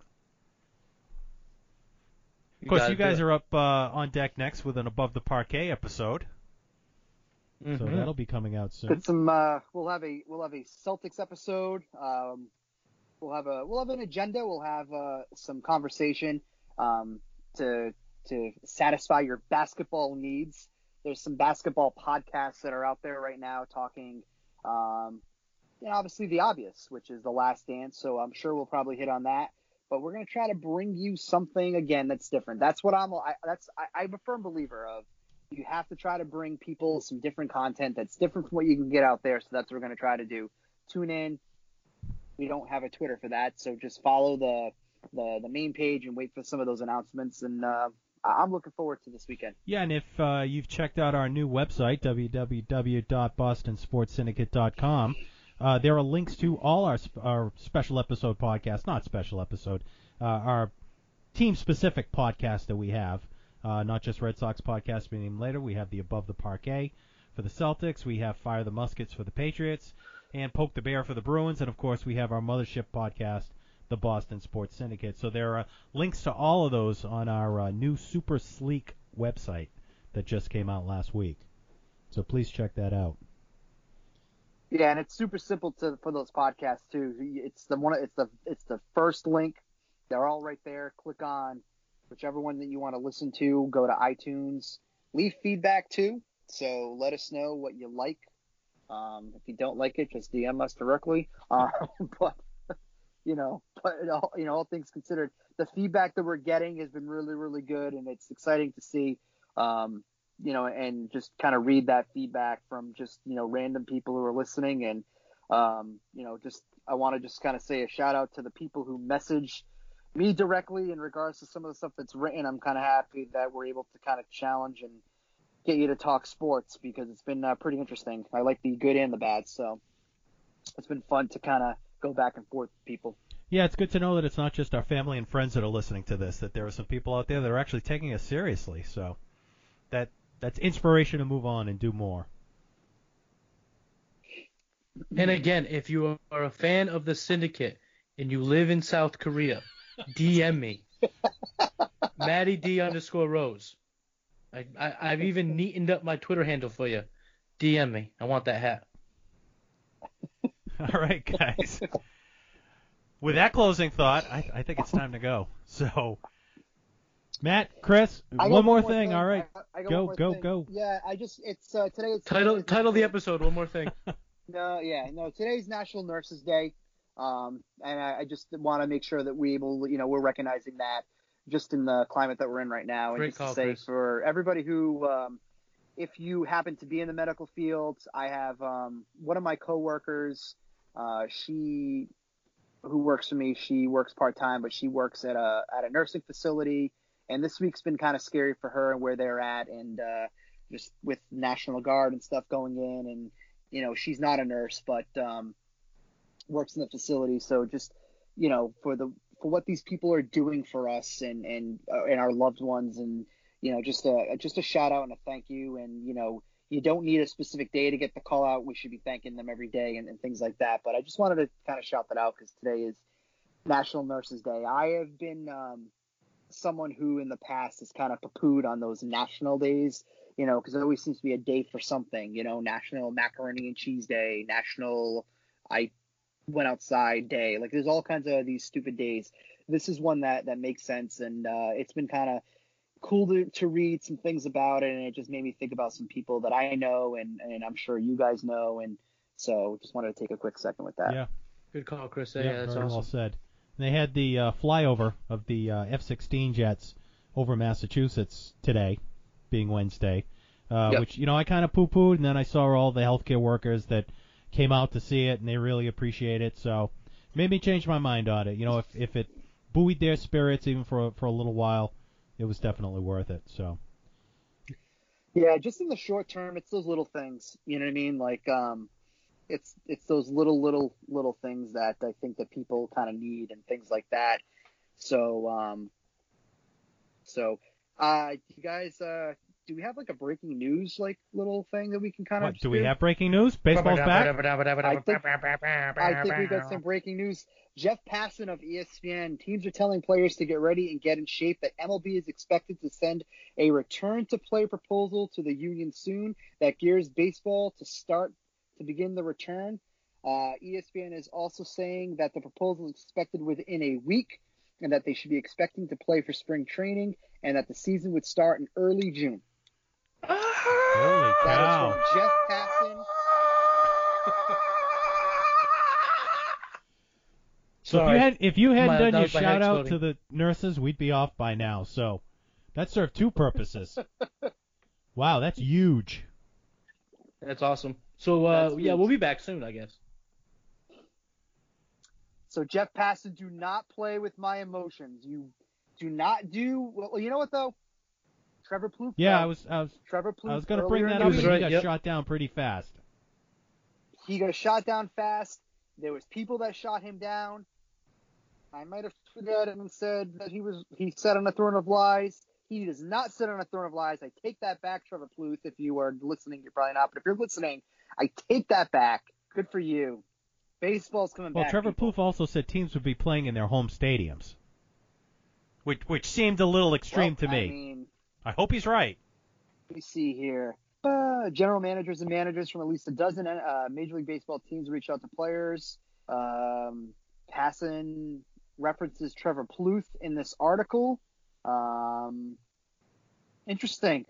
Of course, you guys are up on deck next with an Above the Parquet episode, so that'll be coming out soon. Get some. We'll have a Celtics episode. We'll have an agenda. We'll have some conversation to satisfy your basketball needs. There's some basketball podcasts that are out there right now talking, obviously the obvious, which is The Last Dance. So I'm sure we'll probably hit on that, but we're going to try to bring you something again that's different. That's what I'm a firm believer of. You have to try to bring people some different content that's different from what you can get out there. So that's what we're going to try to do. Tune in. We don't have a Twitter for that, so just follow the main page and wait for some of those announcements. And I'm looking forward to this weekend. Yeah, and if you've checked out our new website, www.bostonsportssyndicate.com, There are links to all our special episode podcasts, not special episode, our team-specific podcast that we have, not just Red Sox podcast we named later. We have the Above the Parquet for the Celtics. We have Fire the Muskets for the Patriots and Poke the Bear for the Bruins. And, of course, we have our mothership podcast, the Boston Sports Syndicate. So there are links to all of those on our new super sleek website that just came out last week. So please check that out. Yeah, and it's super simple for those podcasts too. It's the first link. They're all right there. Click on whichever one that you want to listen to. Go to iTunes. Leave feedback too. So let us know what you like. If you don't like it, just DM us directly. But all things considered, the feedback that we're getting has been really, really good, and it's exciting to see. And just kind of read that feedback from just, random people who are listening. And, I want to just kind of say a shout out to the people who message me directly in regards to some of the stuff that's written. I'm kind of happy that we're able to kind of challenge and get you to talk sports, because it's been pretty interesting. I like the good and the bad. So it's been fun to kind of go back and forth with people. Yeah, it's good to know that it's not just our family and friends that are listening to this, that there are some people out there that are actually taking us seriously. So that's inspiration to move on and do more. And again, if you are a fan of the Syndicate and you live in South Korea, DM me. Maddie D_Rose. I've even neatened up my Twitter handle for you. DM me. I want that hat. All right, guys. With that closing thought, I think it's time to go. So... Matt, Chris, one more thing. All right, go. Yeah, today it's the episode. One more thing. Today's National Nurses Day, and I just want to make sure that we're recognizing that just in the climate that we're in right now, and great just call, to say Chris. For everybody who, if you happen to be in the medical field, I have one of my coworkers, who works for me. She works part time, but she works at a nursing facility. And this week's been kind of scary for her and where they're at, and just with National Guard and stuff going in. And, she's not a nurse, but works in the facility. So just, for what these people are doing for us and our loved ones, and, just a shout out and a thank you. And, you don't need a specific day to get the call out. We should be thanking them every day and things like that. But I just wanted to kind of shout that out because today is National Nurses Day. I have been someone who in the past has kind of poo-pooed on those national days, because there always seems to be a day for something, National Macaroni and Cheese Day, National I Went Outside Day. Like, there's all kinds of these stupid days. This is one that makes sense, and it's been kind of cool to read some things about it, and it just made me think about some people that I know, and I'm sure you guys know, and so just wanted to take a quick second with that. Yeah, good call, Chris. Yeah, that's awesome. Well said. They had the flyover of the F-16 jets over Massachusetts today, being Wednesday, yep. Which, I kind of poo-pooed, and then I saw all the healthcare workers that came out to see it, and they really appreciate it, so made me change my mind on it. If it buoyed their spirits even for a little while, it was definitely worth it, so. Yeah, just in the short term, it's those little things, you know what I mean? Like, It's those little things that I think that people kind of need and things like that. So, you guys, do we have like a breaking news, like little thing that we can kind of do? We have breaking news? Baseball's back? I think we got some breaking news. Jeff Passan of ESPN. Teams are telling players to get ready and get in shape. That MLB is expected to send a return to play proposal to the union soon that gears baseball to begin the return. ESPN is also saying that the proposal is expected within a week and that they should be expecting to play for spring training and that the season would start in early June. Holy cow. That is from Jeff Passan. So if you hadn't done your shout out to the nurses, we'd be off by now. So that served two purposes. Wow, that's huge. That's awesome. So, we'll be back soon, I guess. So, Jeff Passan, do not play with my emotions. You do not do – well, you know what, though? Trevor Plouffe. Yeah, I was going to bring that up, but he got shot down pretty fast. He got shot down fast. There was people that shot him down. I might have tweeted at him and said that he sat on a throne of lies. He does not sit on a throne of lies. I take that back, Trevor Plouffe. If you are listening, you're probably not. But if you're listening, I take that back. Good for you. Baseball's coming back. Well, Trevor Plouffe also said teams would be playing in their home stadiums, which seemed a little extreme to me. I hope he's right. Let me see here. General managers and managers from at least a dozen Major League Baseball teams reached out to players. Passan references Trevor Plouffe in this article. Interesting.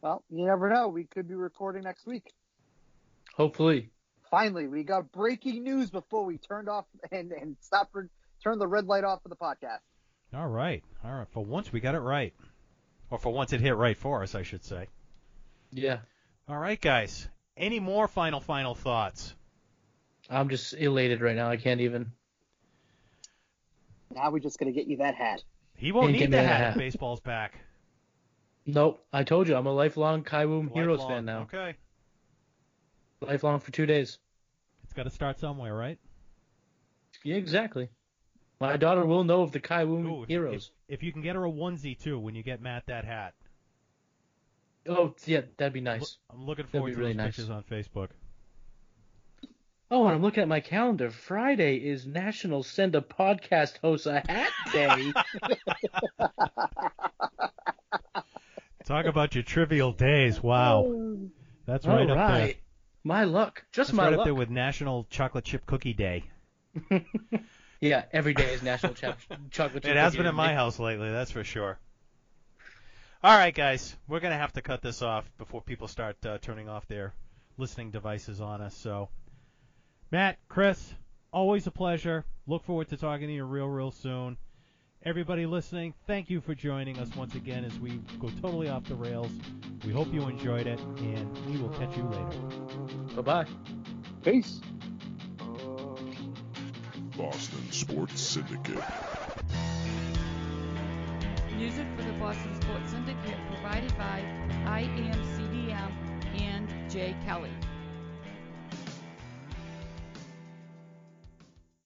Well, you never know. We could be recording next week. Hopefully. Finally, we got breaking news before we turned off and stopped turned the red light off for the podcast. All right. For once, we got it right. Or for once, it hit right for us, I should say. Yeah. All right, guys. Any more final thoughts? I'm just elated right now. I can't even. Now we're just going to get you that hat. He won't need the hat if baseball's back. Nope. I told you. I'm a lifelong Kaiwoom Heroes fan now. Okay. Lifelong for 2 days. It's got to start somewhere, right? Yeah, exactly. My daughter will know of the Kaiwoom Heroes. If you can get her a onesie, too, when you get Matt that hat. Oh, yeah, that'd be nice. I'm looking forward to those pictures on Facebook. Oh, and I'm looking at my calendar. Friday is National Send a Podcast Host a Hat Day. Talk about your trivial days. Wow. That's right up there. My luck. That's my luck. Right up there with National Chocolate Chip Cookie Day. Yeah, every day is National Chocolate Chip Cookie Day. It has been in my house lately, that's for sure. All right, guys. We're going to have to cut this off before people start turning off their listening devices on us, so... Matt, Chris, always a pleasure. Look forward to talking to you real soon. Everybody listening, thank you for joining us once again as we go totally off the rails. We hope you enjoyed it, and we will catch you later. Bye-bye. Peace. Boston Sports Syndicate. Music for the Boston Sports Syndicate provided by IMCDM and Jay Kelly.